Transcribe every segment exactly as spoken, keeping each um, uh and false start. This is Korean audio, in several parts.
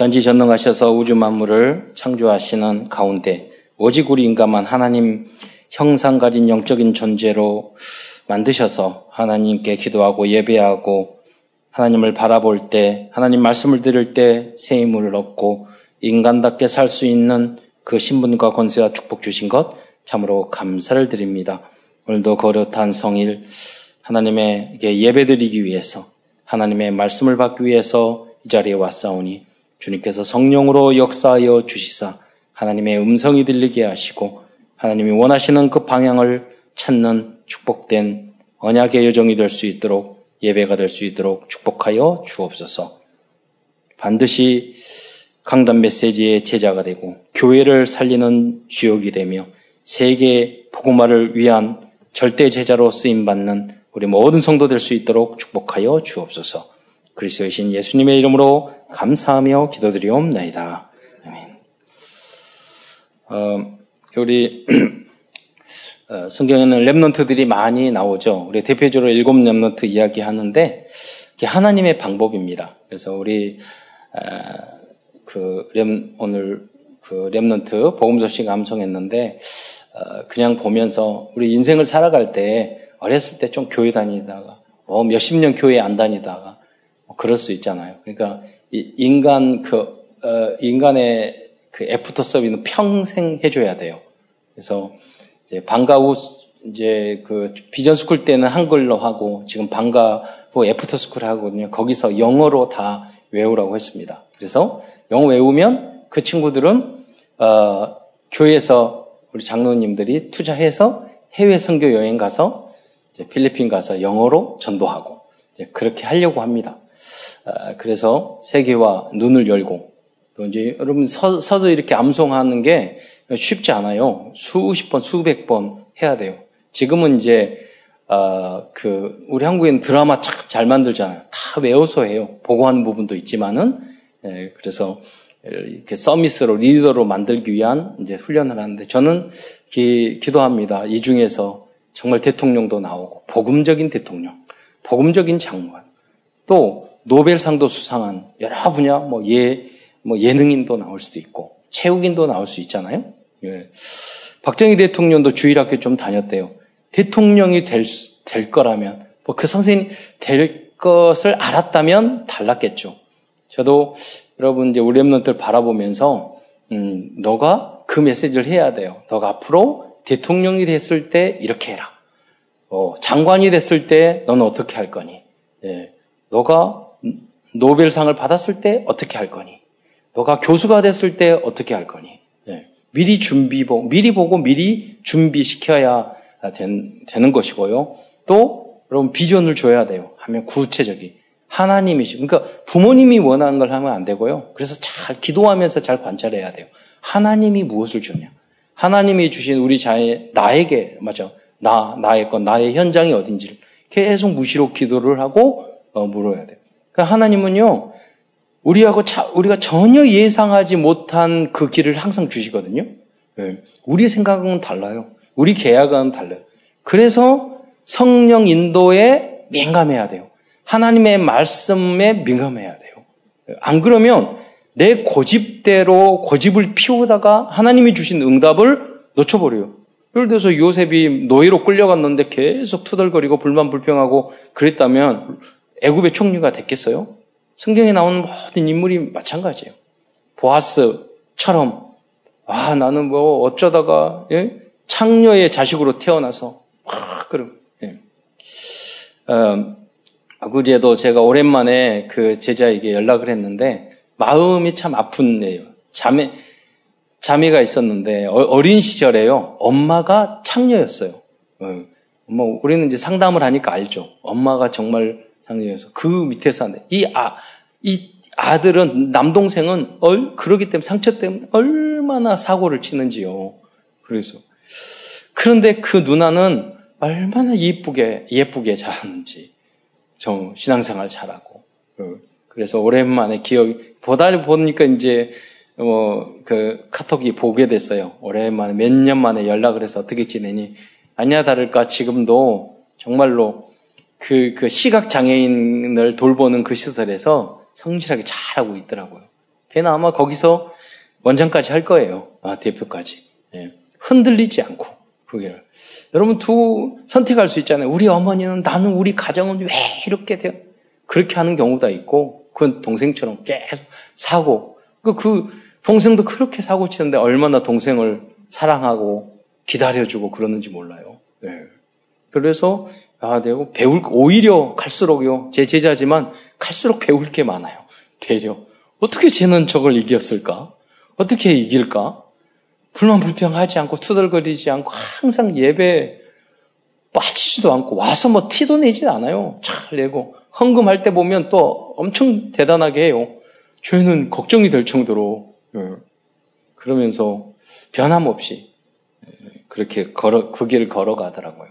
전지 전능하셔서 우주 만물을 창조하시는 가운데 오직 우리 인간만 하나님 형상 가진 영적인 존재로 만드셔서 하나님께 기도하고 예배하고 하나님을 바라볼 때, 하나님 말씀을 들을 때 새 힘을 얻고 인간답게 살 수 있는 그 신분과 권세와 축복 주신 것 참으로 감사를 드립니다. 오늘도 거룩한 성일 하나님에게 예배드리기 위해서, 하나님의 말씀을 받기 위해서 이 자리에 왔사오니 주님께서 성령으로 역사하여 주시사 하나님의 음성이 들리게 하시고 하나님이 원하시는 그 방향을 찾는 축복된 언약의 여정이 될 수 있도록, 예배가 될 수 있도록 축복하여 주옵소서. 반드시 강단 메시지의 제자가 되고 교회를 살리는 주역이 되며 세계 복음화를 위한 절대 제자로 쓰임받는 우리 모든 성도 될 수 있도록 축복하여 주옵소서. 그리스도이신 예수님의 이름으로 감사하며 기도드리옵나이다. 아멘. 어, 우리 어, 성경에는 렘넌트들이 많이 나오죠. 우리 대표적으로 일곱 렘넌트 이야기하는데 이게 하나님의 방법입니다. 그래서 우리 어, 그 렘, 오늘 그 렘넌트 복음서식 암송했는데 어, 그냥 보면서 우리 인생을 살아갈 때 어렸을 때 좀 교회 다니다가 뭐 몇십 년 교회 안 다니다가 뭐 그럴 수 있잖아요. 그러니까 이 인간 그 어, 인간의 그 애프터 서비스는 평생 해줘야 돼요. 그래서 이제 방과 후, 이제 그 비전 스쿨 때는 한글로 하고 지금 방과 후 애프터 스쿨 하거든요. 거기서 영어로 다 외우라고 했습니다. 그래서 영어 외우면 그 친구들은, 어, 교회에서 우리 장로님들이 투자해서 해외 선교 여행 가서 이제 필리핀 가서 영어로 전도하고 이제 그렇게 하려고 합니다. 어, 그래서 세계와 눈을 열고 또 이제 여러분 서, 서서 이렇게 암송하는 게 쉽지 않아요. 수십 번, 수백 번 해야 돼요. 지금은 이제, 어, 그, 우리 한국에는 드라마 참 잘 만들잖아요. 다 외워서 해요. 보고하는 부분도 있지만은, 예, 그래서 이렇게 서밋으로, 리더로 만들기 위한 이제 훈련을 하는데 저는 기, 기도합니다. 이 중에서 정말 대통령도 나오고, 복음적인 대통령, 복음적인 장관, 또 노벨상도 수상한 여러 분야, 뭐 예, 뭐 예능인도 나올 수도 있고, 체육인도 나올 수 있잖아요. 예. 박정희 대통령도 주일학교 좀 다녔대요. 대통령이 될, 될 거라면, 뭐 그 선생님 될 것을 알았다면 달랐겠죠. 저도 여러분 이제 우리 랩런들 바라보면서, 음, 너가 그 메시지를 해야 돼요. 너가 앞으로 대통령이 됐을 때 이렇게 해라. 어, 장관이 됐을 때 너는 어떻게 할 거니? 예. 너가 노벨상을 받았을 때 어떻게 할 거니? 너가 교수가 됐을 때 어떻게 할 거니? 예. 미리 준비, 보, 미리 보고 미리 준비시켜야 된, 되는 것이고요. 또, 여러분, 비전을 줘야 돼요. 하면 구체적인. 하나님이시, 그러니까 부모님이 원하는 걸 하면 안 되고요. 그래서 잘, 기도하면서 잘 관찰해야 돼요. 하나님이 무엇을 주냐. 하나님이 주신 우리 자의, 나에게, 맞죠. 나, 나의 것, 나의 현장이 어딘지를 계속 무시로 기도를 하고, 어, 물어야 돼요. 그러니까 하나님은요, 우리하고 자, 우리가 전혀 예상하지 못한 그 길을 항상 주시거든요. 예. 우리 생각은 달라요. 우리 계약은 달라요. 그래서 성령 인도에 민감해야 돼요. 하나님의 말씀에 민감해야 돼요. 예. 안 그러면 내 고집대로 고집을 피우다가 하나님이 주신 응답을 놓쳐버려요. 예를 들어서 요셉이 노예로 끌려갔는데 계속 투덜거리고 불만 불평하고 그랬다면 애굽의 총리가 됐겠어요? 성경에 나오는 모든 인물이 마찬가지예요. 보아스처럼 아 나는 뭐 어쩌다가 예? 창녀의 자식으로 태어나서 막 그런. 예. 어, 그제도 제가 오랜만에 그 제자에게 연락을 했는데 마음이 참 아픈데요. 자매 자매가 있었는데 어린 시절에요. 엄마가 창녀였어요. 예. 엄마 우리는 이제 상담을 하니까 알죠. 엄마가 정말 그 밑에서 한대. 이 아, 이 아들은, 남동생은, 얼, 그러기 때문에, 상처 때문에 얼마나 사고를 치는지요. 그래서. 그런데 그 누나는 얼마나 예쁘게, 예쁘게 자랐는지. 정, 신앙생활 잘하고. 그래서 오랜만에 기억이, 보다 보니까 이제, 뭐, 그, 카톡이 보게 됐어요. 오랜만에, 몇 년 만에 연락을 해서 어떻게 지내니. 아니야, 다를까. 지금도 정말로, 그, 그 시각장애인을 돌보는 그 시설에서 성실하게 잘하고 있더라고요. 걔는 아마 거기서 원장까지 할 거예요. 아, 대표까지. 예. 흔들리지 않고 그게. 여러분 두 선택할 수 있잖아요. 우리 어머니는 나는 우리 가정은 왜 이렇게 돼요? 그렇게 하는 경우도 있고, 그건 동생처럼 계속 사고, 그, 그 동생도 그렇게 사고 치는데 얼마나 동생을 사랑하고 기다려주고 그러는지 몰라요. 예. 그래서 아, 내가 배울 오히려 갈수록요, 제 제자지만 갈수록 배울 게 많아요. 되려 어떻게 쟤는 저걸 이겼을까? 어떻게 이길까? 불만 불평하지 않고 투덜거리지 않고 항상 예배에 빠지지도 않고 와서 뭐 티도 내지 않아요. 잘 내고 헌금할 때 보면 또 엄청 대단하게 해요. 저희는 걱정이 될 정도로. 그러면서 변함없이 그렇게 걸어 그 길을 걸어가더라고요.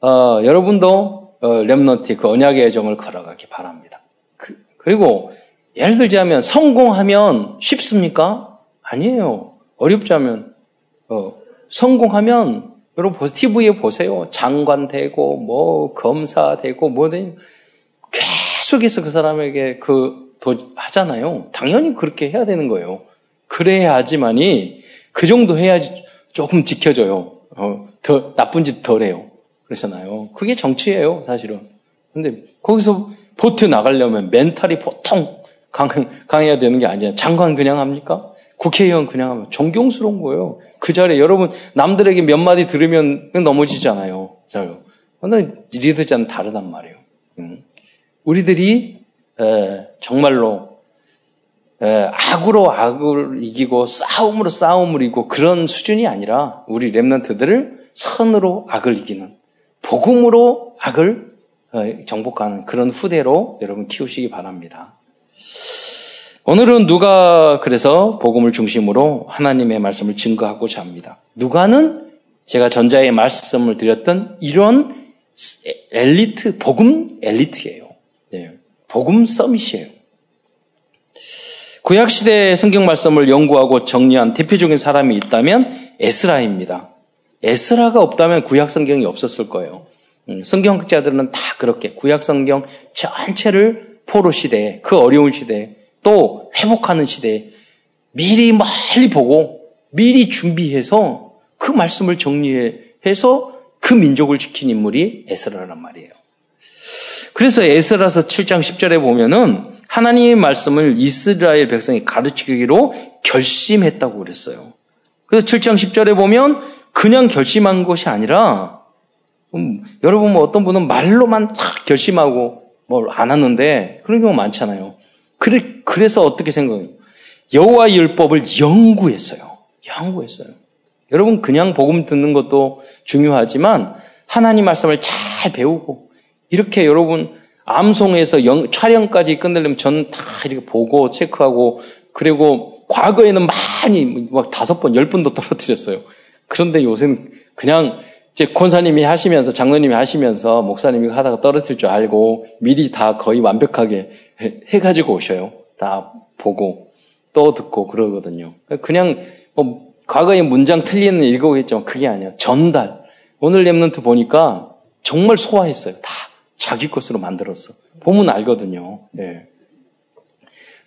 어, 여러분도 렘넌트 그 언약의 애정을 걸어가기 바랍니다. 그, 그리고 예를 들자면 성공하면 쉽습니까? 아니에요. 어렵자면 어, 성공하면 여러분 티비에 보세요. 장관 되고 뭐 검사 되고 뭐든 계속해서 그 사람에게 그 도, 하잖아요. 당연히 그렇게 해야 되는 거예요. 그래야지만이 그 정도 해야지 조금 지켜져요. 어, 더 나쁜 짓 덜해요. 그러잖아요. 그게 정치예요, 사실은. 근데 거기서 보트 나가려면 멘탈이 보통 강, 강해야 되는 게 아니잖아요. 장관 그냥 합니까? 국회의원 그냥 하면 존경스러운 거예요. 그 자리에 여러분 남들에게 몇 마디 들으면 넘어지잖아요. 근데 리더자는 다르단 말이에요. 음. 우리들이 에, 정말로 에, 악으로 악을 이기고 싸움으로 싸움을 이기고 그런 수준이 아니라 우리 랩런트들을 선으로 악을 이기는, 복음으로 악을 정복하는 그런 후대로 여러분 키우시기 바랍니다. 오늘은 누가 그래서 복음을 중심으로 하나님의 말씀을 증거하고자 합니다. 누가는 제가 전자에 말씀을 드렸던 이런 엘리트, 복음 엘리트예요. 네, 복음 서밋이에요. 구약시대의 성경 말씀을 연구하고 정리한 대표적인 사람이 있다면 에스라입니다. 에스라가 없다면 구약 성경이 없었을 거예요. 성경학자들은 다 그렇게 구약 성경 전체를 포로 시대에, 그 어려운 시대에, 또 회복하는 시대에 미리 멀리 보고 미리 준비해서 그 말씀을 정리해서 그 민족을 지킨 인물이 에스라란 말이에요. 그래서 에스라서 칠 장 십 절에 보면은 하나님의 말씀을 이스라엘 백성이 가르치기로 결심했다고 그랬어요. 그래서 칠 장 십 절에 보면 그냥 결심한 것이 아니라, 음, 여러분 뭐 어떤 분은 말로만 탁 결심하고 뭘 안 하는데 그런 경우 많잖아요. 그래, 그래서 어떻게 생각해요? 여호와 율법을 연구했어요. 연구했어요. 여러분 그냥 복음 듣는 것도 중요하지만 하나님 말씀을 잘 배우고 이렇게 여러분 암송에서 영, 촬영까지 끝내려면 저는 다 이렇게 보고 체크하고, 그리고 과거에는 많이 막 다섯 번, 열 번도 떨어뜨렸어요. 그런데 요새는 그냥 이제 권사님이 하시면서 장로님이 하시면서 목사님이 하다가 떨어질 줄 알고 미리 다 거의 완벽하게 해가지고 오셔요. 다 보고 또 듣고 그러거든요. 그냥 뭐 과거에 문장 틀리는 읽어오겠지만 그게 아니야. 전달. 오늘 렘넌트 보니까 정말 소화했어요. 다 자기 것으로 만들었어. 보면 알거든요. 예.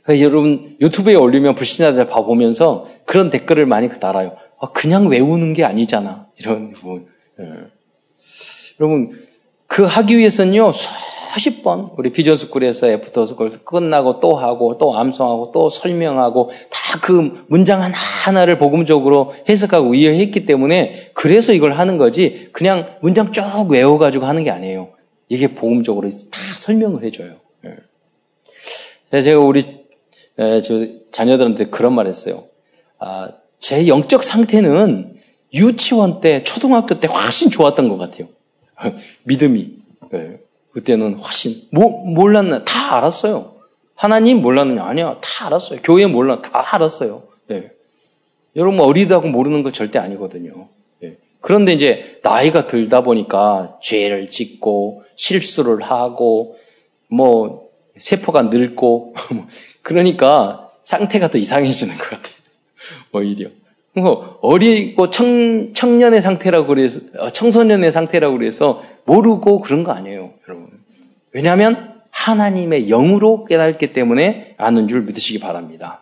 그러니까 여러분 유튜브에 올리면 불신자들 봐보면서 그런 댓글을 많이 달아요. 그냥 외우는 게 아니잖아. 이런, 뭐, 예. 여러분, 그 하기 위해서는요, 수십 번, 우리 비전스쿨에서 애프터스쿨 끝나고 또 하고, 또 암송하고, 또 설명하고, 다 그 문장 하나하나를 복음적으로 해석하고 이해했기 때문에, 그래서 이걸 하는 거지, 그냥 문장 쭉 외워가지고 하는 게 아니에요. 이게 복음적으로 다 설명을 해줘요. 예. 제가 우리, 예, 저 자녀들한테 그런 말 했어요. 아, 제 영적 상태는 유치원 때, 초등학교 때 훨씬 좋았던 것 같아요. 믿음이. 네. 그때는 훨씬, 뭐, 몰랐나? 다 알았어요. 하나님 몰랐느냐? 아니야. 다 알았어요. 교회 몰랐나? 다 알았어요. 네. 여러분, 어리다고 모르는 거 절대 아니거든요. 네. 그런데 이제, 나이가 들다 보니까, 죄를 짓고, 실수를 하고, 뭐, 세포가 늙고, 그러니까 상태가 더 이상해지는 것 같아요. 오히려. 어리고 청, 청년의 상태라고 그래서, 청소년의 상태라고 그래서 모르고 그런 거 아니에요, 여러분. 왜냐면 하나님의 영으로 깨달았기 때문에 아는 줄 믿으시기 바랍니다.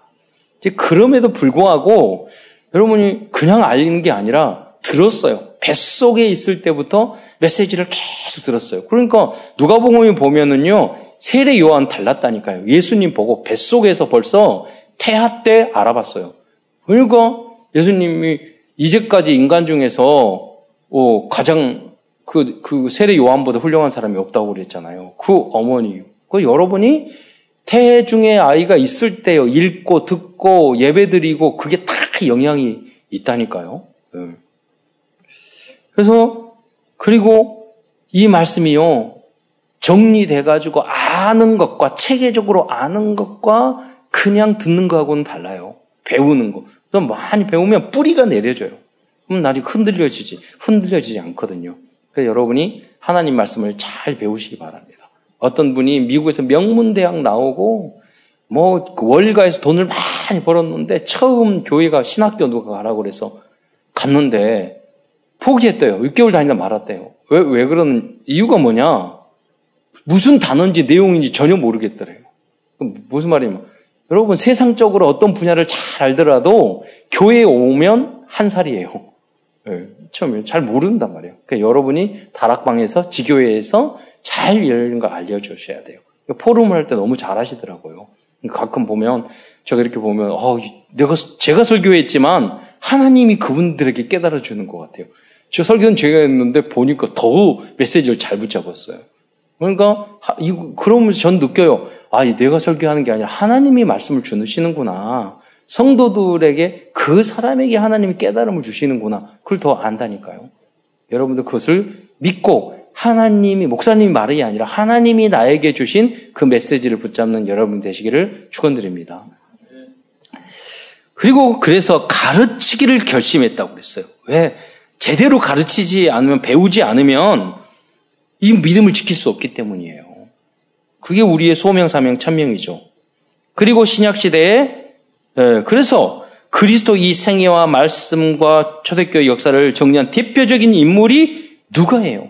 그럼에도 불구하고 여러분이 그냥 알리는 게 아니라 들었어요. 뱃속에 있을 때부터 메시지를 계속 들었어요. 그러니까 누가복음을 보면은요, 세례 요한 달랐다니까요. 예수님 보고 뱃속에서 벌써 태아 때 알아봤어요. 그러니까 예수님이 이제까지 인간 중에서 어, 가장 그, 그 세례 요한보다 훌륭한 사람이 없다고 그랬잖아요. 그 어머니요. 그 여러분이 태아 중에 아이가 있을 때요, 읽고 듣고 예배드리고 그게 다 영향이 있다니까요. 네. 그래서 그리고 이 말씀이요, 정리돼가지고 아는 것과 체계적으로 아는 것과 그냥 듣는 것하고는 달라요. 배우는 거. 그럼 많이 배우면 뿌리가 내려져요. 그럼 나중에 흔들려지지, 흔들려지지 않거든요. 그래서 여러분이 하나님 말씀을 잘 배우시기 바랍니다. 어떤 분이 미국에서 명문대학 나오고, 뭐, 월가에서 돈을 많이 벌었는데, 처음 교회가 신학교 누가 가라고 그래서 갔는데, 포기했대요. 육 개월 다니다 말았대요. 왜, 왜 그런 이유가 뭐냐? 무슨 단어인지 내용인지 전혀 모르겠더래요. 무슨 말이냐면, 여러분, 세상적으로 어떤 분야를 잘 알더라도 교회에 오면 한 살이에요. 네, 처음에 잘 모른단 말이에요. 그러니까 여러분이 다락방에서, 지교회에서 잘 이런 걸 알려주셔야 돼요. 그러니까 포럼을 할 때 너무 잘 하시더라고요. 가끔 보면, 제가 이렇게 보면, 어, 내가, 제가 설교했지만 하나님이 그분들에게 깨달아주는 것 같아요. 저 설교는 제가 했는데 보니까 더 메시지를 잘 붙잡았어요. 그러니까, 그러면서 전 느껴요. 아, 내가 설교하는 게 아니라 하나님이 말씀을 주시는구나. 성도들에게, 그 사람에게 하나님이 깨달음을 주시는구나. 그걸 더 안다니까요. 여러분들 그것을 믿고, 하나님이, 목사님이 말이 아니라 하나님이 나에게 주신 그 메시지를 붙잡는 여러분 되시기를 축원드립니다. 그리고 그래서 가르치기를 결심했다고 그랬어요. 왜? 제대로 가르치지 않으면, 배우지 않으면, 이 믿음을 지킬 수 없기 때문이에요. 그게 우리의 소명, 사명, 천명이죠. 그리고 신약시대에, 그래서 그리스도 이 생애와 말씀과 초대교회 역사를 정리한 대표적인 인물이 누가예요.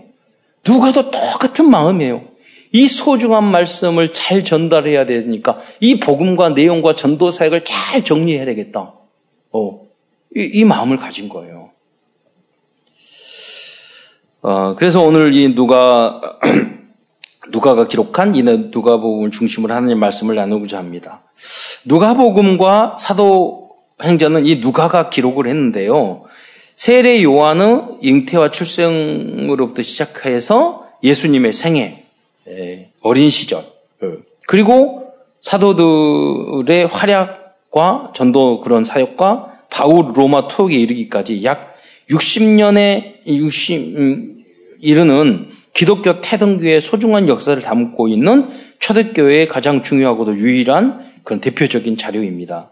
누가도 똑같은 마음이에요. 이 소중한 말씀을 잘 전달해야 되니까 이 복음과 내용과 전도 사역을 잘 정리해야 되겠다. 어, 이, 이 마음을 가진 거예요. 어, 그래서 오늘 이 누가, 누가가 기록한 이 누가복음을 중심으로 하나님 말씀을 나누고자 합니다. 누가복음과 사도행전은 이 누가가 기록을 했는데요. 세례 요한의 잉태와 출생으로부터 시작해서 예수님의 생애, 어린 시절, 그리고 사도들의 활약과 전도 그런 사역과 바울 로마 투옥에 이르기까지 약 육십 년에 육십, 이르는 기독교 태동교의 소중한 역사를 담고 있는 초대교회의 가장 중요하고도 유일한 그런 대표적인 자료입니다.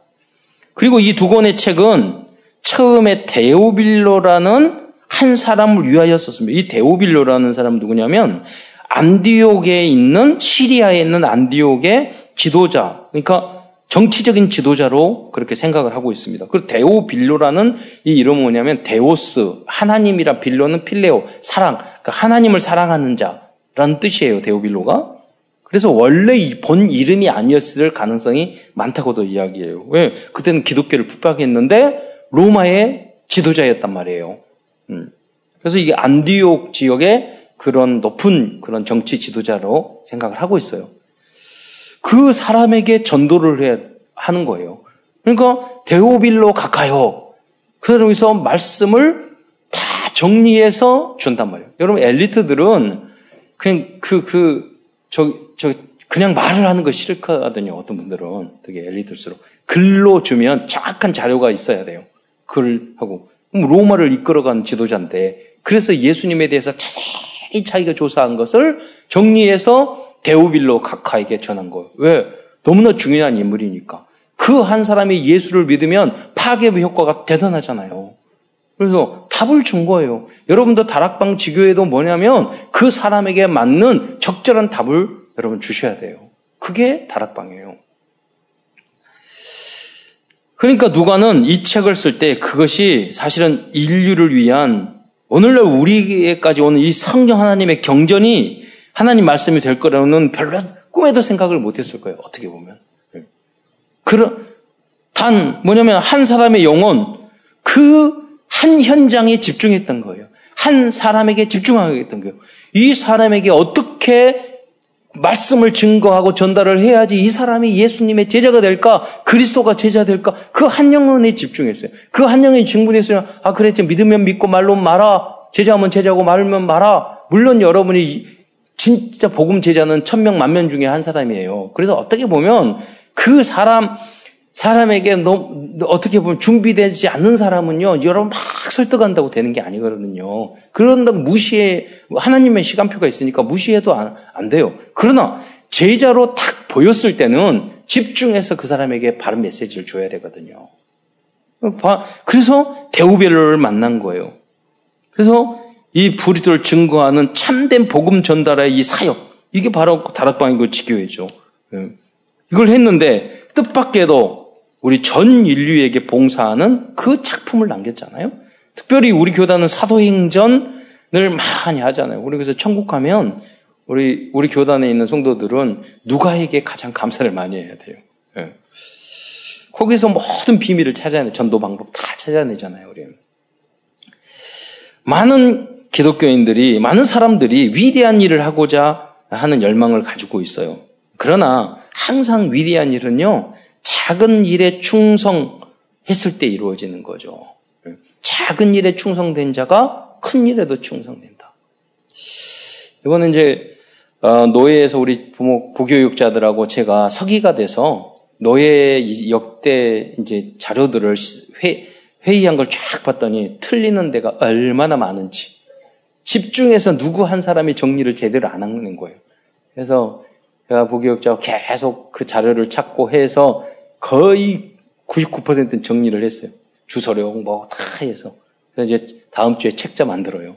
그리고 이 두 권의 책은 처음에 데오빌로라는 한 사람을 위하여 썼습니다. 이 데오빌로라는 사람은 누구냐면 안디옥에 있는, 시리아에 있는 안디옥의 지도자, 그러니까 정치적인 지도자로 그렇게 생각을 하고 있습니다. 그리고 데오빌로라는 이 이름은 뭐냐면 데오스, 하나님이라, 빌로는 필레오, 사랑, 그러니까 하나님을 사랑하는 자라는 뜻이에요, 데오빌로가. 그래서 원래 본 이름이 아니었을 가능성이 많다고도 이야기해요. 왜? 그때는 기독교를 핍박했는데 로마의 지도자였단 말이에요. 음. 그래서 이게 안디옥 지역의 그런 높은 그런 정치 지도자로 생각을 하고 있어요. 그 사람에게 전도를 해야 하는 거예요. 그러니까 데오빌로 가까요. 그러면서 말씀을 다 정리해서 준단 말이에요. 여러분 엘리트들은 그냥 그 그 저 저 그냥 말을 하는 거 싫거든요. 어떤 분들은 되게 엘리트일수록 글로 주면 정확한 자료가 있어야 돼요. 글 하고 로마를 이끌어간 지도자인데, 그래서 예수님에 대해서 자세히 자기가 조사한 것을 정리해서 데오빌로 각하에게 전한 거예요. 왜? 너무나 중요한 인물이니까. 그 한 사람이 예수를 믿으면 파괴의 효과가 대단하잖아요. 그래서 답을 준 거예요. 여러분도 다락방 지교회도 뭐냐면 그 사람에게 맞는 적절한 답을 여러분 주셔야 돼요. 그게 다락방이에요. 그러니까 누가는 이 책을 쓸 때 그것이 사실은 인류를 위한, 오늘날 우리에게까지 오는 이 성령 하나님의 경전이 하나님 말씀이 될 거라는 별로 꿈에도 생각을 못했을 거예요. 어떻게 보면. 그런 단 뭐냐면 한 사람의 영혼, 그 한 현장에 집중했던 거예요. 한 사람에게 집중하게 했던 거예요. 이 사람에게 어떻게 말씀을 증거하고 전달을 해야지 이 사람이 예수님의 제자가 될까? 그리스도가 제자 될까? 그 한 영혼에 집중했어요. 그 한 영혼이 증분했으면, 아 그랬지, 믿으면 믿고 말로는 말아, 제자면 제자고 말면 말아. 물론 여러분이 진짜 복음 제자는 천명 만명 중에 한 사람이에요. 그래서 어떻게 보면 그 사람, 사람에게 너무, 어떻게 보면 준비되지 않는 사람은요, 여러분 막 설득한다고 되는 게 아니거든요. 그런다고 무시해, 하나님의 시간표가 있으니까 무시해도 안, 안 돼요. 그러나 제자로 탁 보였을 때는 집중해서 그 사람에게 바른 메시지를 줘야 되거든요. 그래서 대우벨을 만난 거예요. 그래서 이 부리도를 증거하는 참된 복음 전달의 이 사역, 이게 바로 다락방이고 지교회죠. 이걸 했는데 뜻밖에도 우리 전 인류에게 봉사하는 그 작품을 남겼잖아요. 특별히 우리 교단은 사도행전을 많이 하잖아요. 우리 그래서 천국 가면 우리 우리 교단에 있는 성도들은 누가에게 가장 감사를 많이 해야 돼요. 예. 거기서 모든 비밀을 찾아내, 전도 방법 다 찾아내잖아요. 우리는 많은 기독교인들이, 많은 사람들이 위대한 일을 하고자 하는 열망을 가지고 있어요. 그러나 항상 위대한 일은요, 작은 일에 충성했을 때 이루어지는 거죠. 작은 일에 충성된 자가 큰 일에도 충성된다. 이거는 이제 노예에서 우리 부모 부교육자들하고 제가 서기가 돼서 노예 역대 이제 자료들을 회, 회의한 걸 쫙 봤더니 틀리는 데가 얼마나 많은지, 집중해서 누구 한 사람이 정리를 제대로 안 하는 거예요. 그래서 제가 부교육자하고 계속 그 자료를 찾고 해서 거의 구십구 퍼센트는 정리를 했어요. 주소력 뭐 다 해서. 그래서 이제 다음 주에 책자 만들어요.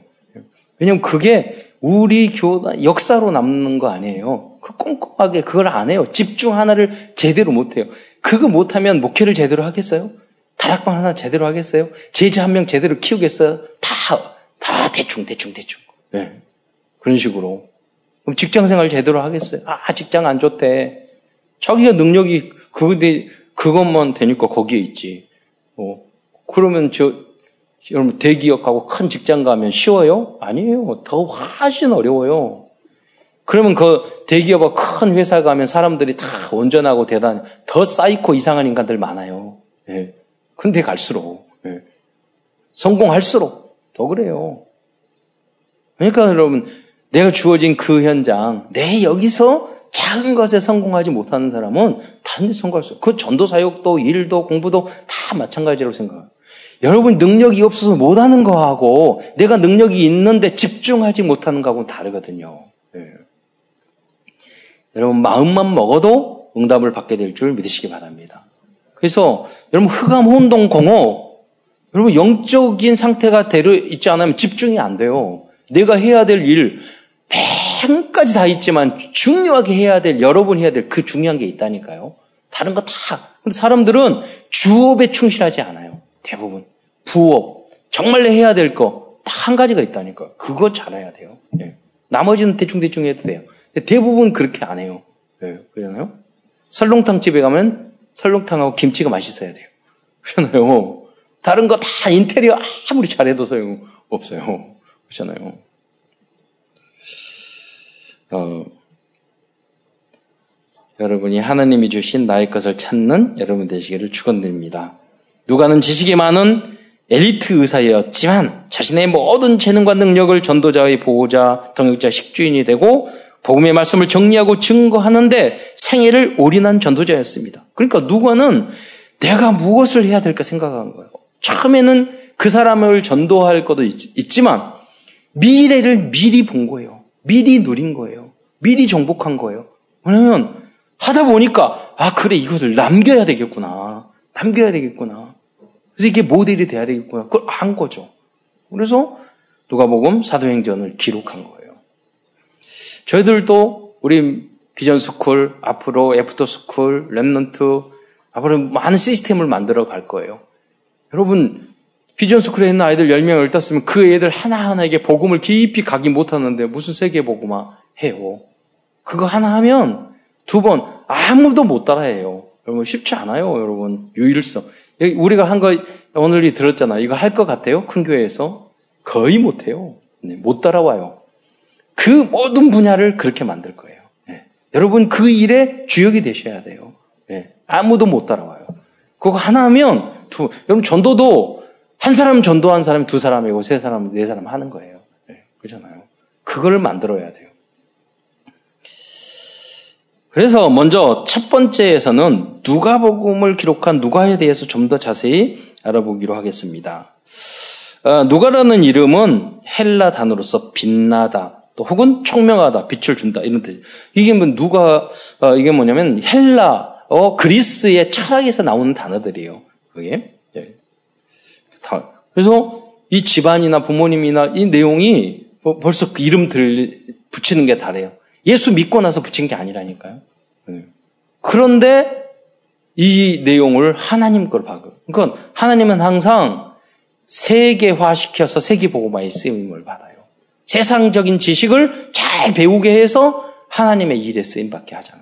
왜냐면 그게 우리 교단 역사로 남는 거 아니에요. 그 꼼꼼하게 그걸 안 해요. 집중 하나를 제대로 못 해요. 그거 못 하면 목회를 제대로 하겠어요? 다락방 하나 제대로 하겠어요? 제자 한 명 제대로 키우겠어요? 다, 다 대충, 대충, 대충. 예. 네. 그런 식으로. 그럼 직장생활 제대로 하겠어요? 아, 직장 안 좋대. 자기가 능력이 그대, 그것만 되니까 거기에 있지. 어, 그러면 저, 여러분 대기업하고 큰 직장 가면 쉬워요? 아니에요. 더 훨씬 어려워요. 그러면 그 대기업하고 큰 회사 가면 사람들이 다 온전하고 대단해. 더 사이코 이상한 인간들 많아요. 예. 근데 갈수록, 예. 성공할수록 더 그래요. 그러니까 여러분, 내가 주어진 그 현장, 내 여기서 작은 것에 성공하지 못하는 사람은 다른 데 성공할 수 없어요. 그 전도사역도, 일도, 공부도 다 마찬가지라고 생각해요. 여러분 능력이 없어서 못하는 거하고 내가 능력이 있는데 집중하지 못하는 거하고는 다르거든요. 네. 여러분 마음만 먹어도 응답을 받게 될 줄 믿으시기 바랍니다. 그래서 여러분 흑암, 혼동, 공허, 여러분 영적인 상태가 되려 있지 않으면 집중이 안 돼요. 내가 해야 될 일, 백까지 다 있지만 중요하게 해야 될, 여러분 해야 될 그 중요한 게 있다니까요. 다른 거 다. 근데 사람들은 주업에 충실하지 않아요. 대부분. 부업. 정말 내 해야 될 거 딱 한 가지가 있다니까요. 그거 잘해야 돼요. 네. 나머지는 대충대충 해도 돼요. 근데 대부분 그렇게 안 해요. 네. 그러잖아요. 설렁탕 집에 가면 설렁탕하고 김치가 맛있어야 돼요. 그러잖아요. 다른 거 다 인테리어 아무리 잘해도 소용 없어요. 그렇잖아요. 어, 여러분이 하나님이 주신 나의 것을 찾는 여러분 되시기를 축원드립니다. 누가는 지식이 많은 엘리트 의사였지만 자신의 모든 재능과 능력을 전도자의 보호자, 동역자, 식주인이 되고 복음의 말씀을 정리하고 증거하는데 생애를 올인한 전도자였습니다. 그러니까 누가는 내가 무엇을 해야 될까 생각한 거예요. 처음에는 그 사람을 전도할 것도 있, 있지만 미래를 미리 본 거예요. 미리 누린 거예요. 미리 정복한 거예요. 왜냐면 하다 보니까 아 그래 이것을 남겨야 되겠구나. 남겨야 되겠구나. 그래서 이게 모델이 돼야 되겠구나. 그걸 안 거죠. 그래서 누가복음 사도행전을 기록한 거예요. 저희들도 우리 비전스쿨, 앞으로 애프터스쿨, 랩런트, 앞으로 많은 시스템을 만들어 갈 거예요. 여러분 비전스쿨에 있는 아이들 열 명을 땄으면 그 애들 하나하나에게 복음을 깊이 가기 못하는데 무슨 세계복음화 해요. 그거 하나 하면 두 번, 아무도 못 따라해요. 여러분, 쉽지 않아요, 여러분. 유일성. 우리가 한 거, 오늘 들었잖아요. 이거 할 것 같아요? 큰 교회에서? 거의 못 해요. 네, 못 따라와요. 그 모든 분야를 그렇게 만들 거예요. 네. 여러분, 그 일에 주역이 되셔야 돼요. 네. 아무도 못 따라와요. 그거 하나 하면, 두, 여러분, 전도도, 한 사람 전도한 사람이 두 사람이고, 세 사람, 네 사람 하는 거예요. 네. 그렇잖아요. 그걸 만들어야 돼요. 그래서 먼저 첫 번째에서는 누가복음을 기록한 누가에 대해서 좀 더 자세히 알아보기로 하겠습니다. 누가라는 이름은 헬라 단어로서 빛나다, 또 혹은 총명하다, 빛을 준다 이런 뜻. 이게 뭐 누가 이게 뭐냐면 헬라, 어 그리스의 철학에서 나오는 단어들이에요. 그게. 그래서 이 집안이나 부모님이나 이 내용이 벌써 그 이름 들 붙이는 게 다래요. 예수 믿고 나서 붙인 게 아니라니까요. 그런데 이 내용을 하나님 걸 박아요. 그러니까 하나님은 항상 세계화시켜서 세계보고마의 쓰임을 받아요. 세상적인 지식을 잘 배우게 해서 하나님의 일에 쓰임받게 하잖아요.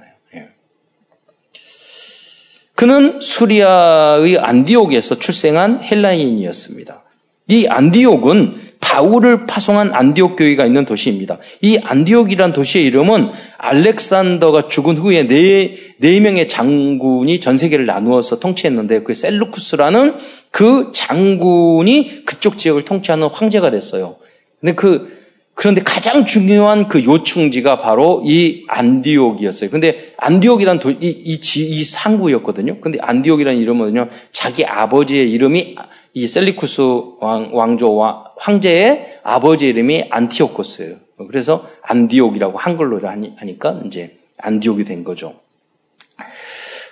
그는 수리아의 안디옥에서 출생한 헬라인이었습니다. 이 안디옥은 바울을 파송한 안디옥 교회가 있는 도시입니다. 이 안디옥이란 도시의 이름은 알렉산더가 죽은 후에 네, 네 명의 장군이 전 세계를 나누어서 통치했는데 그 셀루쿠스라는 그 장군이 그쪽 지역을 통치하는 황제가 됐어요. 근데 그, 그런데 가장 중요한 그 요충지가 바로 이 안디옥이었어요. 근데 안디옥이란 도, 이, 이, 지, 이 상구였거든요. 근데 안디옥이라는 이름은요, 자기 아버지의 이름이 이 셀루쿠스 왕, 왕조와 황제의 아버지 이름이 안티오코스예요. 그래서 안디옥이라고 한글로 하니까 이제 안디옥이 된 거죠.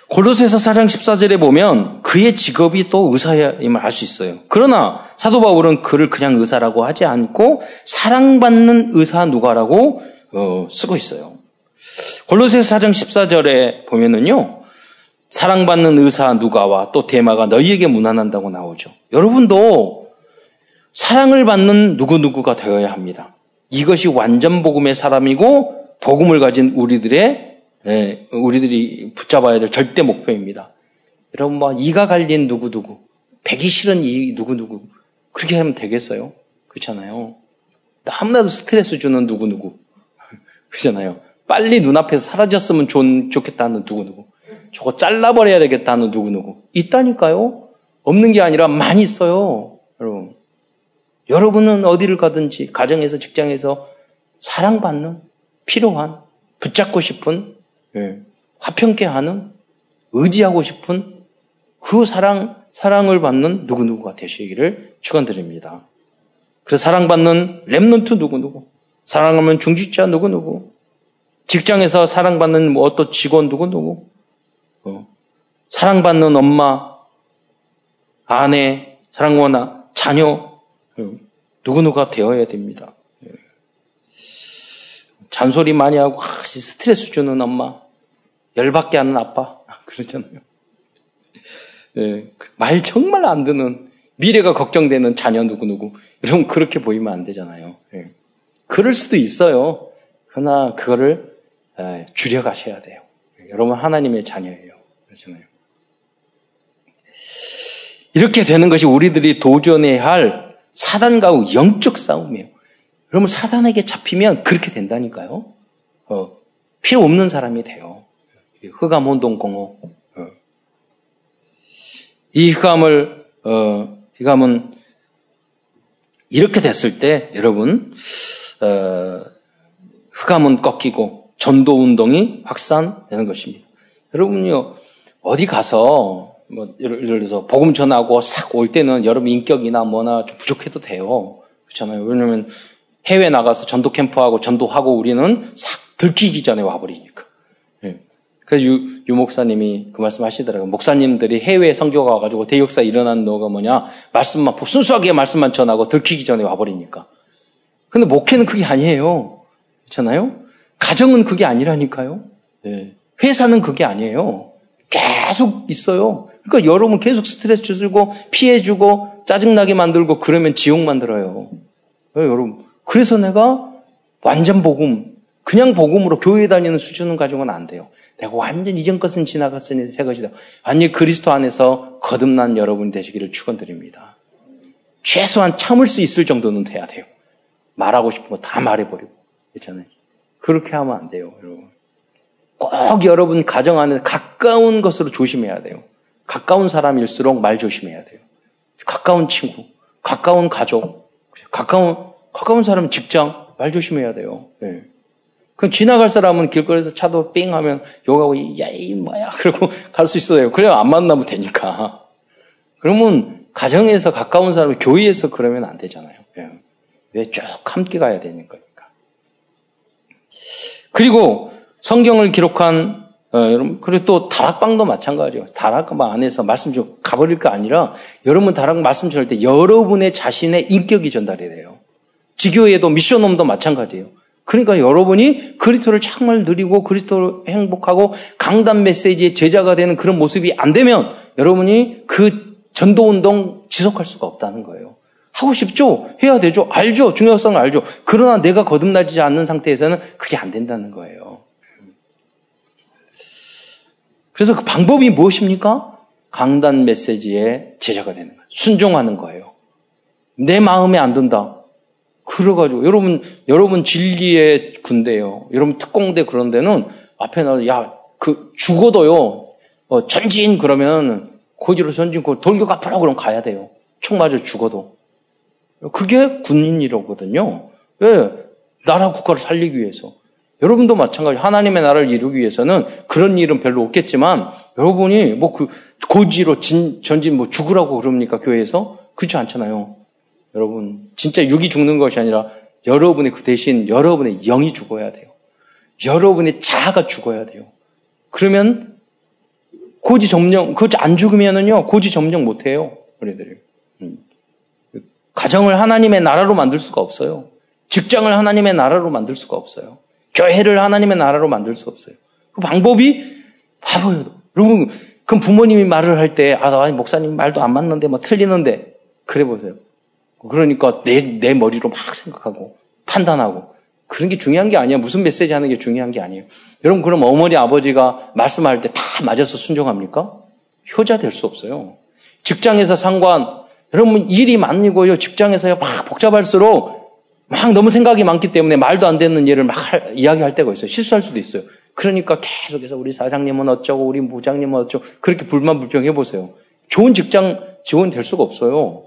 골로새서 사 장 십사 절에 보면 그의 직업이 또 의사임을 알 수 있어요. 그러나 사도 바울은 그를 그냥 의사라고 하지 않고 사랑받는 의사 누가라고 어, 쓰고 있어요. 골로새서 사 장 십사 절에 보면은요. 사랑받는 의사 누가와 또 대마가 너희에게 문안한다고 나오죠. 여러분도 사랑을 받는 누구누구가 되어야 합니다. 이것이 완전 복음의 사람이고 복음을 가진 우리들의 예, 우리들이 붙잡아야 될 절대 목표입니다. 여러분 뭐 이가 갈린 누구누구, 배기 싫은 이 누구누구 그렇게 하면 되겠어요? 그렇잖아요. 너무나도 스트레스 주는 누구누구 그렇잖아요. 빨리 눈앞에서 사라졌으면 좋, 좋겠다는 누구누구 저거 잘라버려야 되겠다는 누구누구. 있다니까요. 없는 게 아니라 많이 있어요. 여러분. 여러분은 어디를 가든지 가정에서 직장에서 사랑받는 필요한 붙잡고 싶은 예. 화평케 하는 의지하고 싶은 그 사랑, 사랑을 받는 누구누구가 되시기를 축원드립니다. 그래서 사랑받는 렘넌트 누구누구 사랑하면 중직자 누구누구 직장에서 사랑받는 뭐 어떤 직원 누구누구 사랑받는 엄마, 아내, 사랑하는 자녀 누구누가 되어야 됩니다. 잔소리 많이 하고 스트레스 주는 엄마, 열받게 하는 아빠 그러잖아요. 말 정말 안 듣는 미래가 걱정되는 자녀 누구누구 이러면 그렇게 보이면 안 되잖아요. 그럴 수도 있어요. 그러나 그거를 줄여가셔야 돼요. 여러분 하나님의 자녀예요. 그렇잖아요. 이렇게 되는 것이 우리들이 도전해야 할 사단과의 영적 싸움이에요. 여러분 사단에게 잡히면 그렇게 된다니까요. 어, 필요 없는 사람이 돼요. 흑암 혼동 공허. 어. 이 흑암을 어, 흑암은 이렇게 됐을 때 여러분 어, 흑암은 꺾이고 전도 운동이 확산되는 것입니다. 여러분요. 어디 가서, 뭐, 예를 들어서, 복음 전하고 싹 올 때는 여러분 인격이나 뭐나 좀 부족해도 돼요. 그렇잖아요. 왜냐면 해외 나가서 전도 캠프하고 전도하고 우리는 싹 들키기 전에 와버리니까. 예. 그래서 유, 유 목사님이 그 말씀 하시더라고요. 목사님들이 해외 성교가 와가지고 대역사 일어난 거가 뭐냐. 말씀만, 순수하게 말씀만 전하고 들키기 전에 와버리니까. 근데 목회는 그게 아니에요. 그렇잖아요. 가정은 그게 아니라니까요. 예. 회사는 그게 아니에요. 계속 있어요. 그러니까 여러분 계속 스트레스 주고 피해주고 짜증나게 만들고 그러면 지옥 만들어요. 여러분. 그래서 내가 완전 복음, 그냥 복음으로 교회 다니는 수준은 가지고는 안 돼요. 내가 완전 이전 것은 지나갔으니 새 것이다. 완전히 그리스도 안에서 거듭난 여러분이 되시기를 축원드립니다. 최소한 참을 수 있을 정도는 돼야 돼요. 말하고 싶은 거 다 말해버리고. 저는 그렇게 하면 안 돼요, 여러분. 꼭 여러분 가정 안에 가까운 것으로 조심해야 돼요. 가까운 사람일수록 말 조심해야 돼요. 가까운 친구, 가까운 가족, 가까운, 가까운 사람 직장, 말 조심해야 돼요. 네. 그럼 지나갈 사람은 길거리에서 차도 삥 하면 욕하고, 야, 이 뭐야. 그러고 갈 수 있어요. 그래야 안 만나면 되니까. 그러면 가정에서 가까운 사람, 교회에서 그러면 안 되잖아요. 네. 왜 쭉 함께 가야 되는 거니까. 그리고 성경을 기록한 어, 여러분, 그리고 또 다락방도 마찬가지예요. 다락방 안에서 말씀 좀 가버릴 거 아니라, 여러분 다락방 말씀 전할 때 여러분의 자신의 인격이 전달이 돼요. 지교회도 미션홈도 마찬가지예요. 그러니까 여러분이 그리스도를 정말 누리고 그리스도를 행복하고 강단 메시지의 제자가 되는 그런 모습이 안 되면 여러분이 그 전도운동 지속할 수가 없다는 거예요. 하고 싶죠? 해야 되죠? 알죠? 중요성을 알죠? 그러나 내가 거듭나지 않는 상태에서는 그게 안 된다는 거예요. 그래서 그 방법이 무엇입니까? 강단 메시지의 제자가 되는 거예요. 순종하는 거예요. 내 마음에 안 든다. 그래가지고 여러분 여러분 진리의 군대요. 여러분 특공대 그런 데는 앞에 나와서 야, 그 죽어도요. 어, 전진 그러면 고지로 전진 고 돌격 앞으로 그럼 가야 돼요. 총 맞아 죽어도. 그게 군인이라거든요. 왜? 나라 국가를 살리기 위해서. 여러분도 마찬가지. 하나님의 나라를 이루기 위해서는 그런 일은 별로 없겠지만, 여러분이 뭐 그 고지로 진, 전진 뭐 죽으라고 그럽니까, 교회에서? 그렇지 않잖아요. 여러분, 진짜 육이 죽는 것이 아니라 여러분의 그 대신 여러분의 영이 죽어야 돼요. 여러분의 자아가 죽어야 돼요. 그러면 고지 점령, 그거 안 죽으면은요, 고지 점령 못 해요. 우리들이. 음. 가정을 하나님의 나라로 만들 수가 없어요. 직장을 하나님의 나라로 만들 수가 없어요. 교회를 하나님의 나라로 만들 수 없어요. 그 방법이 바보예요. 여러분, 그럼 부모님이 말을 할 때, 아, 나 목사님 말도 안 맞는데, 뭐 틀리는데, 그래 보세요. 그러니까 내, 내 머리로 막 생각하고, 판단하고, 그런 게 중요한 게 아니야. 무슨 메시지 하는 게 중요한 게 아니에요. 여러분, 그럼 어머니, 아버지가 말씀할 때 다 맞아서 순종합니까? 효자 될 수 없어요. 직장에서 상관, 여러분, 일이 많고요. 직장에서 막 복잡할수록, 막 너무 생각이 많기 때문에 말도 안 되는 일을 막 할, 이야기할 때가 있어요. 실수할 수도 있어요. 그러니까 계속해서 우리 사장님은 어쩌고 우리 부장님은 어쩌고 그렇게 불만 불평해 보세요. 좋은 직장 직원 될 수가 없어요.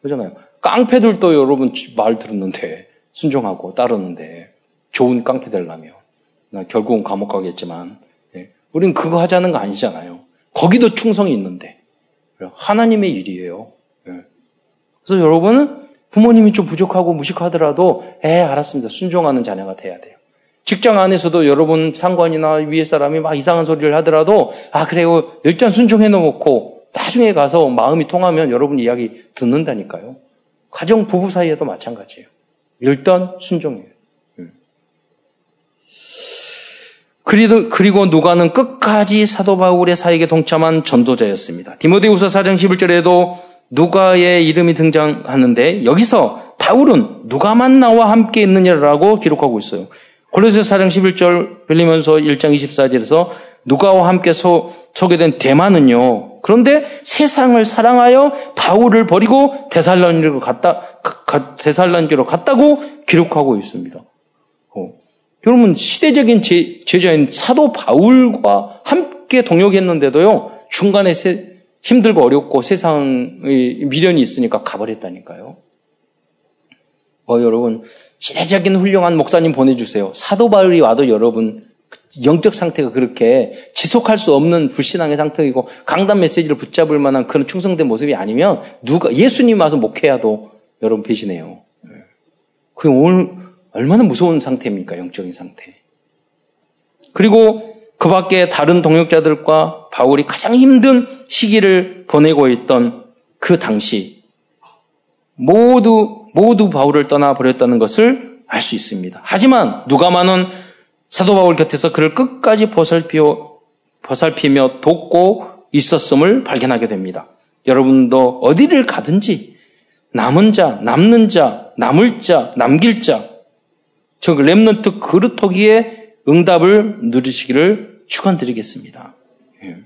그러잖아요. 깡패들도 여러분 말 들었는데 순종하고 따르는데 좋은 깡패 되려면 결국은 감옥 가겠지만 예. 우린 그거 하자는 거 아니잖아요. 거기도 충성이 있는데 하나님의 일이에요. 예. 그래서 여러분은 부모님이 좀 부족하고 무식하더라도 에 알았습니다. 순종하는 자녀가 돼야 돼요. 직장 안에서도 여러분 상관이나 위에 사람이 막 이상한 소리를 하더라도 아 그래요. 일단 순종해 놓고 나중에 가서 마음이 통하면 여러분 이야기 듣는다니까요. 가정 부부 사이에도 마찬가지예요. 일단 순종해요. 그리고, 그리고 누가는 끝까지 사도 바울의 사역에 동참한 전도자였습니다. 디모데후서 사 장 십일 절에도 누가의 이름이 등장하는데 여기서 바울은 누가만 나와 함께 있느냐라고 기록하고 있어요. 골로새서 사 장 십일 절 빌리면서 일 장 이십사 절에서 누가와 함께 소, 소개된 대마는요. 그런데 세상을 사랑하여 바울을 버리고 데살로니가로 갔다, 가, 데살로니가로 갔다고 기록하고 있습니다. 어. 여러분 시대적인 제, 제자인 사도 바울과 함께 동역했는데도요. 중간에 세 힘들고 어렵고 세상의 미련이 있으니까 가버렸다니까요. 어, 여러분 시대적인 훌륭한 목사님 보내주세요. 사도 바울이 와도 여러분 영적 상태가 그렇게 지속할 수 없는 불신앙의 상태이고 강단 메시지를 붙잡을 만한 그런 충성된 모습이 아니면 누가 예수님 와서 목회해도 여러분 배신해요. 그게 오늘 얼마나 무서운 상태입니까? 영적인 상태. 그리고 그 밖에 다른 동역자들과 바울이 가장 힘든 시기를 보내고 있던 그 당시 모두 모두 바울을 떠나버렸다는 것을 알 수 있습니다. 하지만 누가만은 사도 바울 곁에서 그를 끝까지 보살피며, 보살피며 돕고 있었음을 발견하게 됩니다. 여러분도 어디를 가든지 남은 자, 남는 자, 남을 자, 남길 자, 즉 렘넌트 그루토기에 응답을 누리시기를 축원드리겠습니다. 예.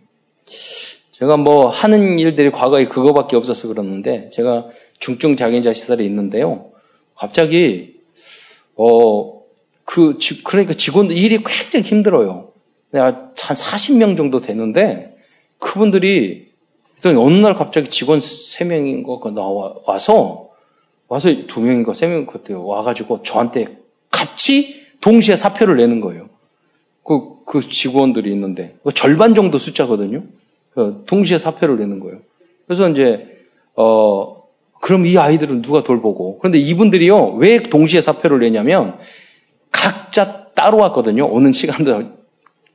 제가 뭐 하는 일들이 과거에 그거밖에 없어서 그러는데, 제가 중증 장애자 시설에 있는데요. 갑자기 어 그 그러니까 직원들 일이 굉장히 힘들어요. 내가 한 사십 명 정도 되는데 그분들이 일단 어느 날 갑자기 직원 세 명인가 나와 와서 와서 두 명인가 세 명 그때 와 가지고 저한테 같이 동시에 사표를 내는 거예요. 그, 그 직원들이 있는데 절반 정도 숫자거든요. 동시에 사표를 내는 거예요. 그래서 이제 어 그럼 이 아이들은 누가 돌보고? 그런데 이분들이요 왜 동시에 사표를 내냐면 각자 따로 왔거든요. 오는 시간도